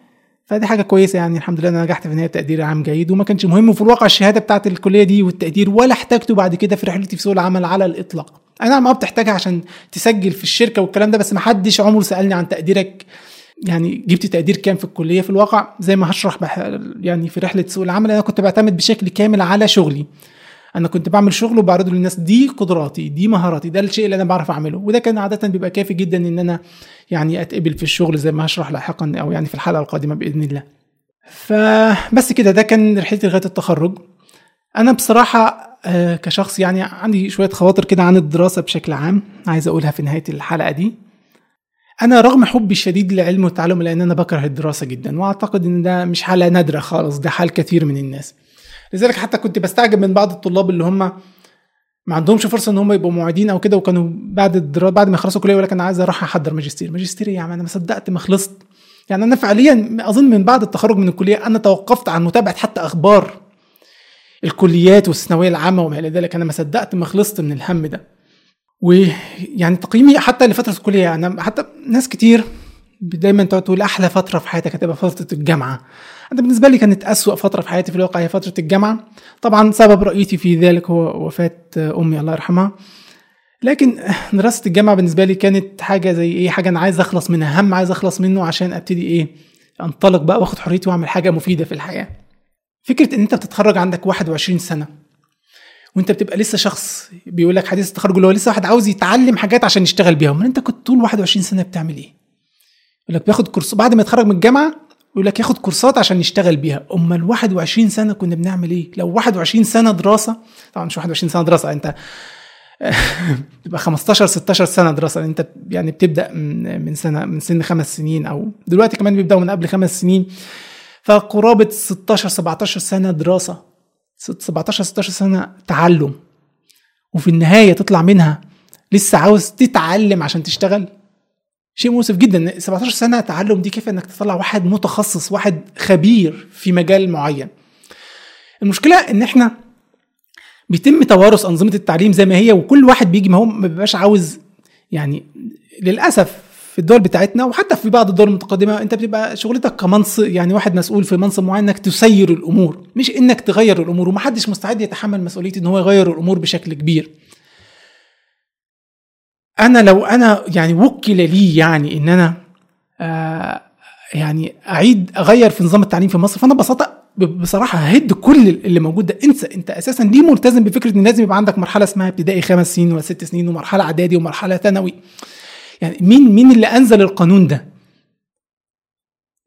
فدي حاجة كويسة يعني الحمد لله أنا نجحت في نهاية تقدير عام جيد، وما كانش مهم في الواقع الشهادة بتاعة الكلية دي والتقدير، ولا احتاجته بعد كده في رحلتي في سوق العمل على الإطلاق. أنا ما بتحتاجها عشان تسجل في الشركة والكلام ده، بس محدش عمره سألني عن تقديرك، يعني جبت تقدير كام في الكلية. في الواقع زي ما هشرح يعني في رحلة سوق العمل أنا كنت بعتمد بشكل كامل على شغلي، أنا كنت بعمل شغل وبعرضه للناس، دي قدراتي دي مهاراتي، ده الشيء اللي أنا بعرف أعمله، وده كان عادة بيبقى كافي جدا إن أنا يعني أتقبل في الشغل زي ما هشرح لاحقا أو يعني في الحلقة القادمة بإذن الله. فبس كده ده كان رحلتي لغاية التخرج. أنا بصراحة كشخص يعني عندي شوية خواطر كده عن الدراسة بشكل عام عايز أقولها في نهاية الحلقة دي. أنا رغم حبي الشديد لعلم والتعلم، لأن أنا بكره الدراسة جدا، وأعتقد إن ده مش حالة نادرة خالص، ده حال كثير من الناس. لذلك حتى كنت بستعجب من بعض الطلاب اللي هم ما عندهمش فرصة إن هم يبقوا معيدين أو كده، وكانوا بعد ما يخلصوا كلية ولكن عايز أروح أحضر ماجستير. يعني أنا ما صدقت ما خلصت، يعني أنا فعليا أظن من بعد التخرج من الكلية أنا توقفت عن متابعة حتى أخبار الكليات والثانوية العامة وما إلى ذلك. أنا ما صدقت ما خلصت من الهم ده. ويعني تقييمي حتى لفترة الكلية، يعني حتى ناس كتير دايما تقول أحلى فترة في حياتك هتبقى فترة الجامعة. أنا بالنسبة لي كانت أسوأ فترة في حياتي في الواقع هي فترة الجامعة، طبعا سبب رأيتي في ذلك هو وفاة أمي الله يرحمها. لكن دراسة الجامعة بالنسبة لي كانت حاجة زي إيه، حاجة أنا عايز أخلص منها، هم عايز أخلص منه عشان أبتدي إيه أنطلق بقى وأخد حريتي وأعمل حاجة مفيدة في الحياة. فكرة إن أنت بتتخرج عندك 21 سنة وانت بتبقى لسه شخص، بيقول لك حديث التخرج اللي هو لسه واحد عاوز يتعلم حاجات عشان يشتغل بيها. امال انت كنت طول 21 سنه بتعمل ايه؟ يقول لك بياخد كورس بعد ما يتخرج من الجامعه، يقول لك ياخد كورسات عشان يشتغل بيها. امال 21 سنه كنا بنعمل ايه؟ لو 21 سنه دراسه، طبعا مش 21 سنه دراسه، انت بتبقى 15 16 سنه دراسه، انت يعني بتبدا من سن 5 سنين، او دلوقتي كمان بيبداوا من قبل 5 سنين، فقرابه 16 17 سنه دراسه، 17 سنة تعلم، وفي النهاية تطلع منها لسه عاوز تتعلم عشان تشتغل. شيء مؤسف جدا. 17 سنة تعلم دي كيف انك تطلع واحد متخصص، واحد خبير في مجال معين. المشكلة ان احنا بيتم توارث أنظمة التعليم زي ما هي، وكل واحد بيجي ما هو ما بيبقاش عاوز، يعني للأسف في الدول بتاعتنا وحتى في بعض الدول المتقدمه انت بتبقى شغلتك كمنصب، يعني واحد مسؤول في منصب معين انك تسير الامور، مش انك تغير الامور، ومحدش مستعد يتحمل مسؤوليه ان هو يغير الامور بشكل كبير. انا لو انا يعني وكل لي يعني ان انا يعني اعيد اغير في نظام التعليم في مصر، فانا بصراحه ههد كل اللي موجود ده. انسى، انت اساسا ليه ملتزم بفكره ان لازم يبقى عندك مرحله اسمها ابتدائي 5 سنين ولا 6 سنين، ومرحله اعدادي ومرحله ثانوي؟ يعني مين اللي أنزل القانون ده؟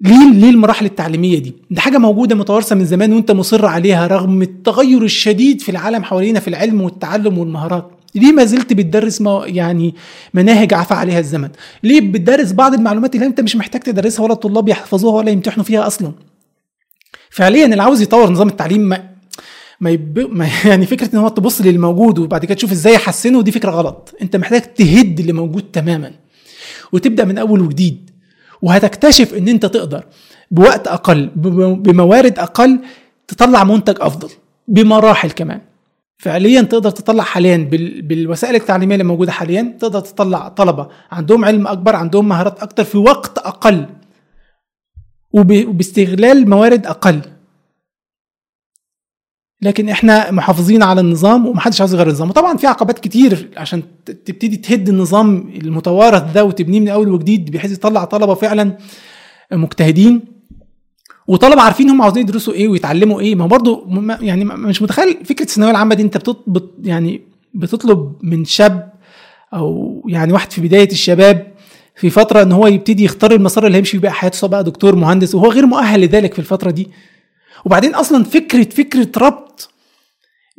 ليه المراحل التعليمية دي؟ ده حاجة موجودة متوارثة من زمان وانت مصر عليها رغم التغير الشديد في العالم حوالينا في العلم والتعلم والمهارات. ليه ما زلت بتدرس يعني مناهج عفى عليها الزمن؟ ليه بتدرس بعض المعلومات اللي انت مش محتاج تدرسها ولا الطلاب يحفظوها ولا يمتحنوا فيها أصلا؟ فعليا اللي عاوز يطور نظام التعليم ما يعني فكرة ان هو تبص للموجود وبعد كده تشوف ازاي يحسنه، دي فكرة غلط. انت محتاج تهد اللي موجود تماما وتبدأ من اول وجديد، وهتكتشف ان انت تقدر بوقت اقل بموارد اقل تطلع منتج افضل بمراحل كمان. فعليا تقدر تطلع حاليا بالوسائل التعليمية اللي موجودة حاليا، تقدر تطلع طلبة عندهم علم اكبر، عندهم مهارات اكتر في وقت اقل وباستغلال موارد اقل. لكن احنا محافظين على النظام ومحدش عاوز يغير النظام، وطبعا في عقبات كتير عشان تبتدي تهد النظام المتوارث ده وتبنيه من اول وجديد بحيث يطلع طلبه فعلا مجتهدين، وطلبه عارفين هم عاوزين يدرسوا ايه ويتعلموا ايه. ما هو برضه يعني مش متخيل فكره الثانويه العامه دي، انت يعني بتطلب من شاب او يعني واحد في بدايه الشباب في فتره ان هو يبتدي يختار المسار اللي هيمشي بيه حياته، سواء بقى دكتور مهندس، وهو غير مؤهل لذلك في الفتره دي. وبعدين اصلا فكره ربط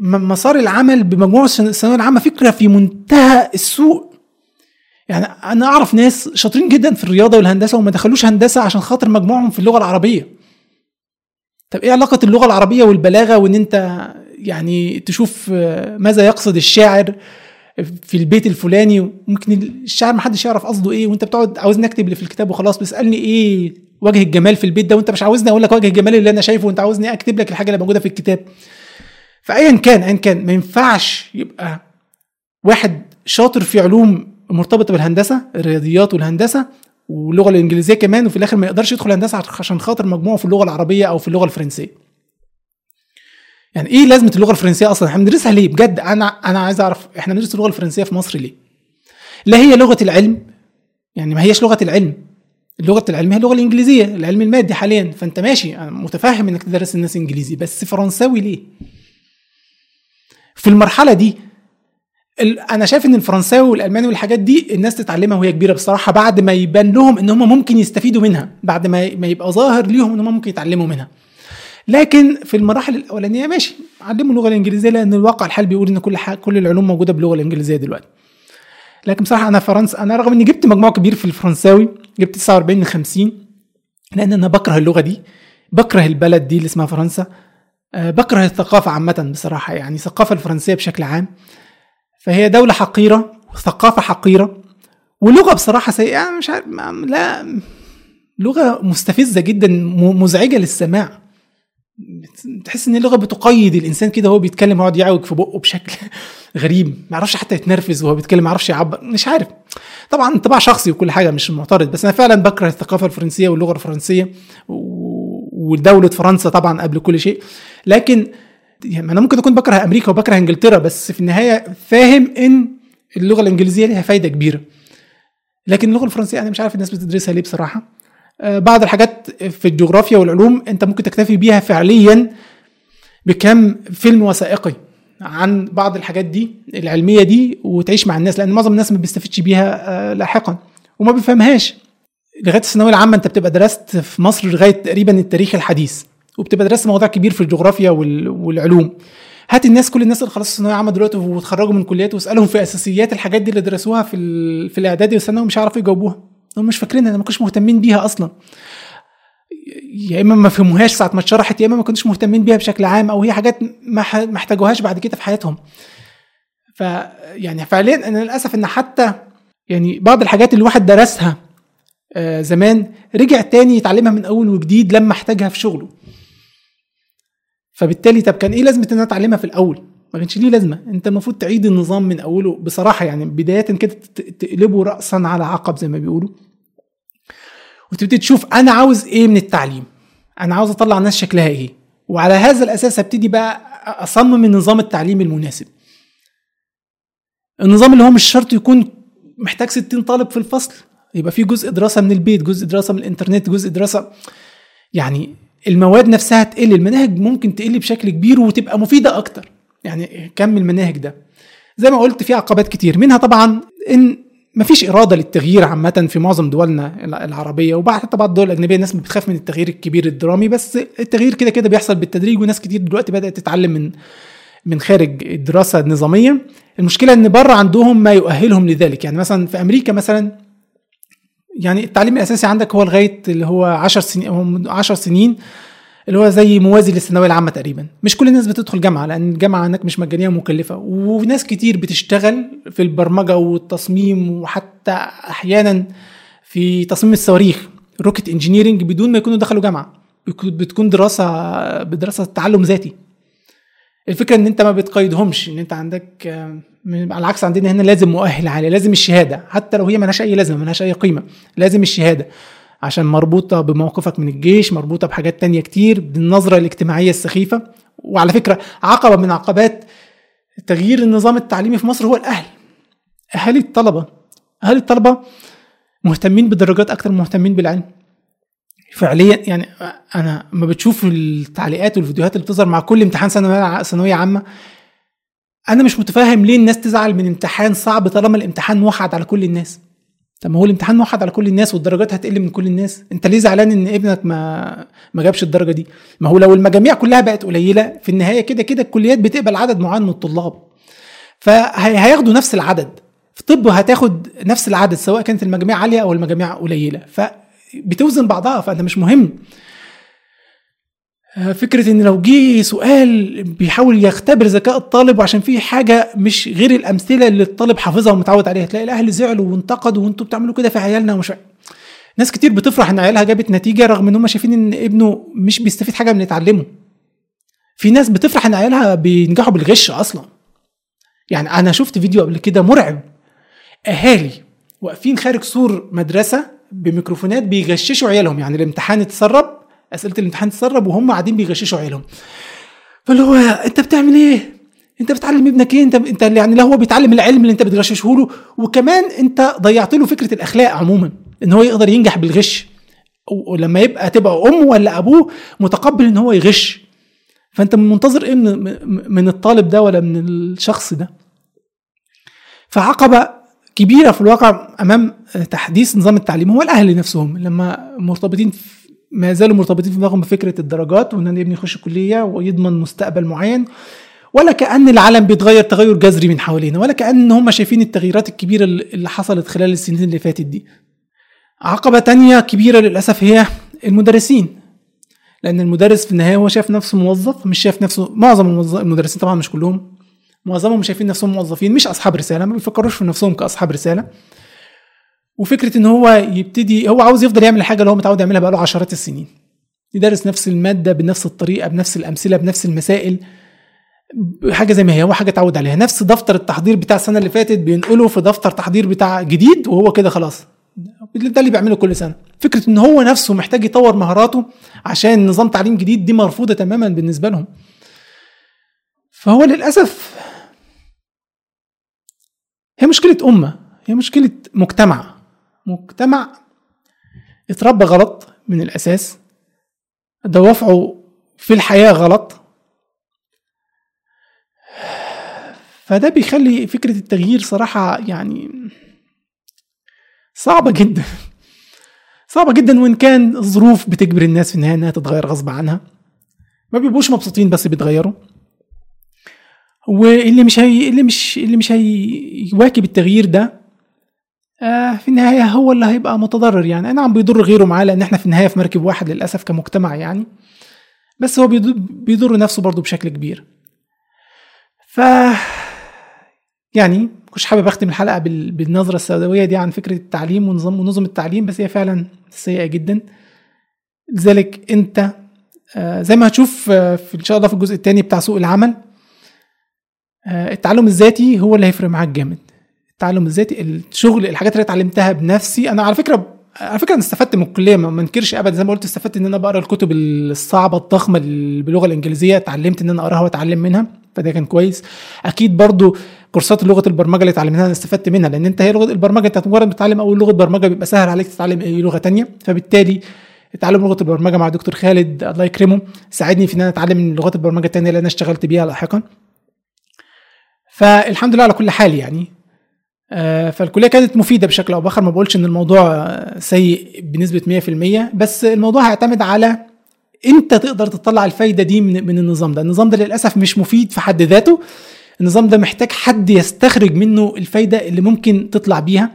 مسار العمل بمجموع الثانويه العامه فكره في منتهى السوء. يعني انا اعرف ناس شاطرين جدا في الرياضه والهندسه وما دخلوش هندسه عشان خاطر مجموعهم في اللغه العربيه. طب ايه علاقه اللغه العربيه والبلاغه وان انت يعني تشوف ماذا يقصد الشاعر في البيت الفلاني؟ ممكن الشاعر محدش يعرف قصده ايه، وانت بتقعد عاوز نكتب اللي في الكتاب وخلاص، بيسالني ايه وجه الجمال في البيت ده وانت مش عاوزني اقول لك وجه الجمال اللي انا شايفه وانت عاوزني اكتب لك الحاجه اللي موجوده في الكتاب. فايا كان ايا كان ما ينفعش يبقى واحد شاطر في علوم مرتبطه بالهندسه، الرياضيات والهندسه واللغه الانجليزيه كمان، وفي الاخر ما يقدرش يدخل هندسه عشان خاطر مجموعه في اللغه العربيه او في اللغه الفرنسيه. يعني ايه لازمه اللغه الفرنسيه اصلا؟ احنا بندرسها ليه بجد؟ انا عايز اعرف احنا بندرس اللغه الفرنسيه في مصر ليه؟ لا هي لغه العلم، يعني ما هيش لغه العلم. اللغه العلم هي اللغه الانجليزيه، العلم المادي حاليا. فانت ماشي، انا متفهم انك تدرس الناس انجليزي، بس فرنساوي ليه في المرحله دي؟ انا شايف ان الفرنساوي والالماني والحاجات دي الناس تتعلمها وهي كبيره بصراحه، بعد ما يبان لهم ان هم ممكن يستفيدوا منها، بعد ما يبقى ظاهر ليهم ان هم ممكن يتعلموا منها. لكن في المراحل الاولانيه ماشي علموا اللغه الانجليزيه، لان الواقع الحال بيقول ان كل العلوم موجوده باللغه الانجليزيه دلوقتي. لكن بصراحه انا رغم اني جبت مجموع كبير في الفرنساوي، جبت 49 من 50، لان انا بكره اللغه دي، بكره البلد دي اللي اسمها فرنسا، بكره الثقافه عامه بصراحه، يعني الثقافه الفرنسيه بشكل عام. فهي دوله حقيره وثقافه حقيره ولغه بصراحه سيئه، مش عارف، لا لغه مستفزه جدا، مزعجه للسماع، تحس ان اللغه بتقيد الانسان كده، هو بيتكلم يقعد يعوج في بقه بشكل غريب، ما يعرفش حتى يتنرفز وهو بيتكلم، ما يعرفش يعبر، مش عارف. طبعا انطباع شخصي وكل حاجه، مش معترض، بس انا فعلا بكره الثقافه الفرنسيه واللغه الفرنسيه ودوله فرنسا طبعا قبل كل شيء. لكن يعني انا ممكن اكون بكره امريكا وبكره انجلترا، بس في النهايه فاهم ان اللغه الانجليزيه لها فايده كبيره. لكن اللغه الفرنسيه انا مش عارف الناس بتدرسها ليه بصراحه. بعض الحاجات في الجغرافيا والعلوم انت ممكن تكتفي بيها فعليا بكم فيلم وثائقي عن بعض الحاجات دي العلميه دي وتعيش مع الناس، لان معظم الناس ما بيستفيدش بيها لاحقا وما بيفهمهاش. لغايه الثانويه العامه انت بتبقى درست في مصر لغايه تقريبا التاريخ الحديث، وبتبقى درست موضوع كبير في الجغرافيا والعلوم. هات الناس، كل الناس اللي خلصوا الثانويه العامه دلوقتي واتخرجوا من كليات واسالهم في اساسيات الحاجات دي اللي درسوها في الاعدادي والثانوي، مش هيعرفوا يجاوبوها، هم مش فاكرينها، ما كانوش مهتمين بيها اصلا، يا اما ما فهموهاش ساعه ما اتشرحت، يا اما ما كانوش مهتمين بيها بشكل عام، او هي حاجات ما احتاجوهاش بعد كده في حياتهم. فيعني فعليا انا للاسف ان حتى يعني بعض الحاجات اللي الواحد درسها زمان رجع تاني يتعلمها من اول وجديد لما احتاجها في شغله. فبالتالي طب كان ايه لازمه ان انا اتعلمها في الاول؟ ما كانش ليه لازمه، انت المفروض تعيد النظام من اوله بصراحه، يعني بدايه كده تقلبه راسا على عقب زي ما بيقولوا، وتبتدي تشوف انا عاوز ايه من التعليم، انا عاوز اطلع ناس شكلها ايه، وعلى هذا الاساس ابتدي بقى اصمم النظام التعليمي المناسب. النظام اللي هو مش شرط يكون محتاج 60 طالب في الفصل، يبقى فيه جزء دراسه من البيت، جزء دراسه من الانترنت، جزء دراسه، يعني المواد نفسها تقل، المناهج ممكن تقل بشكل كبير وتبقى مفيده اكتر. يعني كم المناهج ده زي ما قلت فيه عقبات كتير، منها طبعا ان مفيش اراده للتغيير عامه في معظم دولنا العربيه، وبعد حتى بعض الدول الاجنبيه الناس بتخاف من التغيير الكبير الدرامي، بس التغيير كده كده بيحصل بالتدريج، وناس كتير دلوقتي بدات تتعلم من خارج الدراسه النظاميه. المشكله ان بره عندهم ما يؤهلهم لذلك، يعني مثلا في امريكا مثلا، يعني التعليم الاساسي عندك هو لغايه اللي هو 10 سنين اللي هو زي موازي للثانويه العامه تقريبا. مش كل الناس بتدخل جامعه، لان الجامعه هناك مش مجانيه ومكلفه، وناس كتير بتشتغل في البرمجه والتصميم، وحتى احيانا في تصميم الصواريخ روكت انجينيرنج بدون ما يكونوا دخلوا جامعه، بتكون دراسه تعلم ذاتي. الفكره ان انت ما بتقيدهمش، ان انت عندك على العكس عندنا هنا لازم مؤهل عالي، لازم الشهاده حتى لو هي مالهاش اي لازمه، مالهاش اي قيمه، لازم الشهاده عشان مربوطة بموقفك من الجيش، مربوطة بحاجات تانية كتير، بالنظرة الاجتماعية السخيفة. وعلى فكرة عقبة من عقبات تغيير النظام التعليمي في مصر هو الأهل، أهالي الطلبة. أهالي الطلبة مهتمين بالدرجات أكتر، مهتمين بالعلم فعليا. يعني أنا ما بتشوف التعليقات والفيديوهات اللي بتظهر مع كل امتحان ثانوية عامة، أنا مش متفاهم ليه الناس تزعل من امتحان صعب طالما الامتحان موحد على كل الناس. طب ما هو الامتحان موحد على كل الناس والدرجات هتقل من كل الناس، انت ليه زعلان ان ابنك ما جابش الدرجه دي؟ ما هو لو المجاميع كلها بقت قليله في النهايه كده كده الكليات بتقبل عدد معين من الطلاب، فهياخدوا نفس العدد. في طب هتاخد نفس العدد سواء كانت المجاميع عاليه او المجاميع قليله، فبتوزن بعضها، فانت مش مهم. فكره ان لو جه سؤال بيحاول يختبر ذكاء الطالب وعشان فيه حاجه مش غير الامثله اللي الطالب حافظها ومتعود عليها، تلاقي الاهل زعلوا وانتقدوا وانتوا بتعملوا كده في عيالنا، ومش ناس كتير بتفرح ان عيالها جابت نتيجه رغم ان هم شايفين ان ابنه مش بيستفيد حاجه من يتعلمه. في ناس بتفرح ان عيالها بينجحوا بالغش اصلا. يعني انا شفت فيديو قبل كده مرعب، اهالي واقفين خارج سور مدرسه بميكروفونات بيغششوا عيالهم، يعني الامتحان اتسرب، اسئله الامتحان اتسرب وهم قاعدين بيغششوا عيالهم. فاللي هو انت بتعمل ايه؟ انت بتعلم ابنك ايه؟ انت يعني لا هو بيتعلم العلم اللي انت بتغششه له، وكمان انت ضيعت له فكره الاخلاق عموما ان هو يقدر ينجح بالغش، ولما تبقى امه ولا ابوه متقبل ان هو يغش. فانت منتظر ايه من الطالب ده ولا من الشخص ده؟ فعقبه كبيره في الواقع امام تحديث نظام التعليم هو الاهل نفسهم، لما مرتبطين ما زالوا مرتبطين في دماغهم بفكره الدرجات وان ابني يخش كليه ويضمن مستقبل معين، ولا كأن العالم بيتغير تغير جذري من حوالينا، ولا كأن هم شايفين التغييرات الكبيرة اللي حصلت خلال السنين اللي فاتت دي. عقبة تانية كبيرة للأسف هي المدرسين، لأن المدرس في النهاية هو شاف نفسه موظف، مش شاف نفسه، معظم المدرسين طبعا مش كلهم، معظمهم شايفين نفسهم موظفين مش أصحاب رسالة، ما بيفكروش في نفسهم كأصحاب رسالة. وفكرة إن هو يبتدي هو عاوز يفضل يعمل الحاجة اللي هو متعود يعملها بقاله عشرات السنين، يدرس نفس المادة بنفس الطريقة بنفس الأمثلة بنفس المسائل، حاجه زي ما هي، هو حاجه اتعود عليها، نفس دفتر التحضير بتاع السنه اللي فاتت بينقله في دفتر تحضير بتاع جديد وهو كده خلاص، ده اللي بيعمله كل سنه. فكره ان هو نفسه محتاج يطور مهاراته عشان نظام تعليم جديد دي مرفوضه تماما بالنسبه لهم. فهو للاسف هي مشكله امه، هي مشكله مجتمع اتربى غلط من الاساس، دوافعه في الحياه غلط، فده بيخلي فكرة التغيير صراحة يعني صعبة جدا صعبة جدا. وإن كان الظروف بتجبر الناس في النهاية إنها تتغير غصب عنها، ما بيبقوش مبسوطين بس بيتغيروا، واللي مش هيواكب التغيير ده في النهاية هو اللي هيبقى متضرر. يعني أنا عم بيضر غيره معاه، لأن إحنا في النهاية في مركب واحد للأسف كمجتمع يعني، بس هو بيضر نفسه برضو بشكل كبير. ف يعني مش حابب اختم الحلقه بالنظره السوداويه دي عن فكره التعليم ونظم التعليم، بس هي فعلا سيئه جدا. لذلك انت زي ما هتشوف ان شاء الله في الجزء الثاني بتاع سوق العمل، التعلم الذاتي هو اللي هيفرق معاك جامد. التعلم الذاتي، الشغل، الحاجات اللي اتعلمتها بنفسي. انا على فكره أنا استفدت من الكليه، ما انكرش ابدا، زي ما قلت استفدت ان انا بقرا الكتب الصعبه الضخمه باللغه الانجليزيه، اتعلمت ان انا اقراها واتعلم منها، فده كان كويس. اكيد برضو كورسات لغه البرمجه اللي اتعلمناها انا استفدت منها، لان انت هي لغه البرمجه، انت مجرد بتتعلم اول لغه برمجه بيبقى سهل عليك تتعلم اي لغه تانية. فبالتالي تعلم لغه البرمجه مع دكتور خالد الله يكرمه ساعدني في ان انا اتعلم لغات البرمجه التانية اللي انا اشتغلت بيها لاحقا. فالحمد لله على كل حال يعني، فالكليه كانت مفيده بشكل او باخر، ما بقولش ان الموضوع سيء بنسبه 100%، بس الموضوع هيعتمد على انت تقدر تطلع الفايده دي من النظام ده. النظام ده للاسف مش مفيد في حد ذاته، النظام ده محتاج حد يستخرج منه الفايده اللي ممكن تطلع بيها،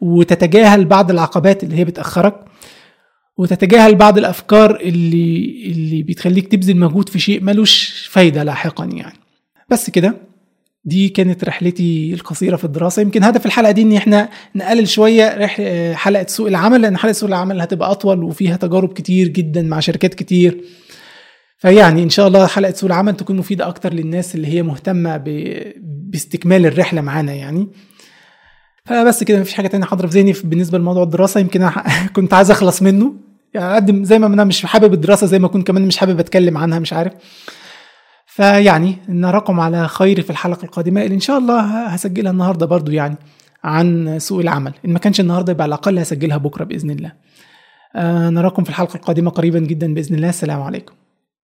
وتتجاهل بعض العقبات اللي هي بتاخرك، وتتجاهل بعض الافكار اللي بتخليك تبذل مجهود في شيء ملوش فايده لاحقا يعني. بس كده، دي كانت رحلتي القصيره في الدراسه. يمكن هدف الحلقه دي ان احنا نقلل شويه حلقه سوق العمل، لان حلقه سوق العمل هتبقى اطول وفيها تجارب كتير جدا مع شركات كتير، فيعني ان شاء الله حلقه سوق العمل تكون مفيده اكتر للناس اللي هي مهتمه باستكمال الرحله معانا يعني. فبس كده، مفيش حاجه تانية حاضره في ذهني بالنسبه لموضوع الدراسه، يمكن أنا كنت عايز اخلص منه يعني، قد زي ما انا مش حابب الدراسه زي ما كنت كمان مش حابب اتكلم عنها، مش عارف. فيعني نراكم على خير في الحلقة القادمة اللي إن شاء الله هسجلها النهاردة برضو يعني، عن سوق العمل، إن ما كانش النهاردة يبقى على الأقل هسجلها بكرة بإذن الله. نراكم في الحلقة القادمة قريبا جدا بإذن الله. السلام عليكم.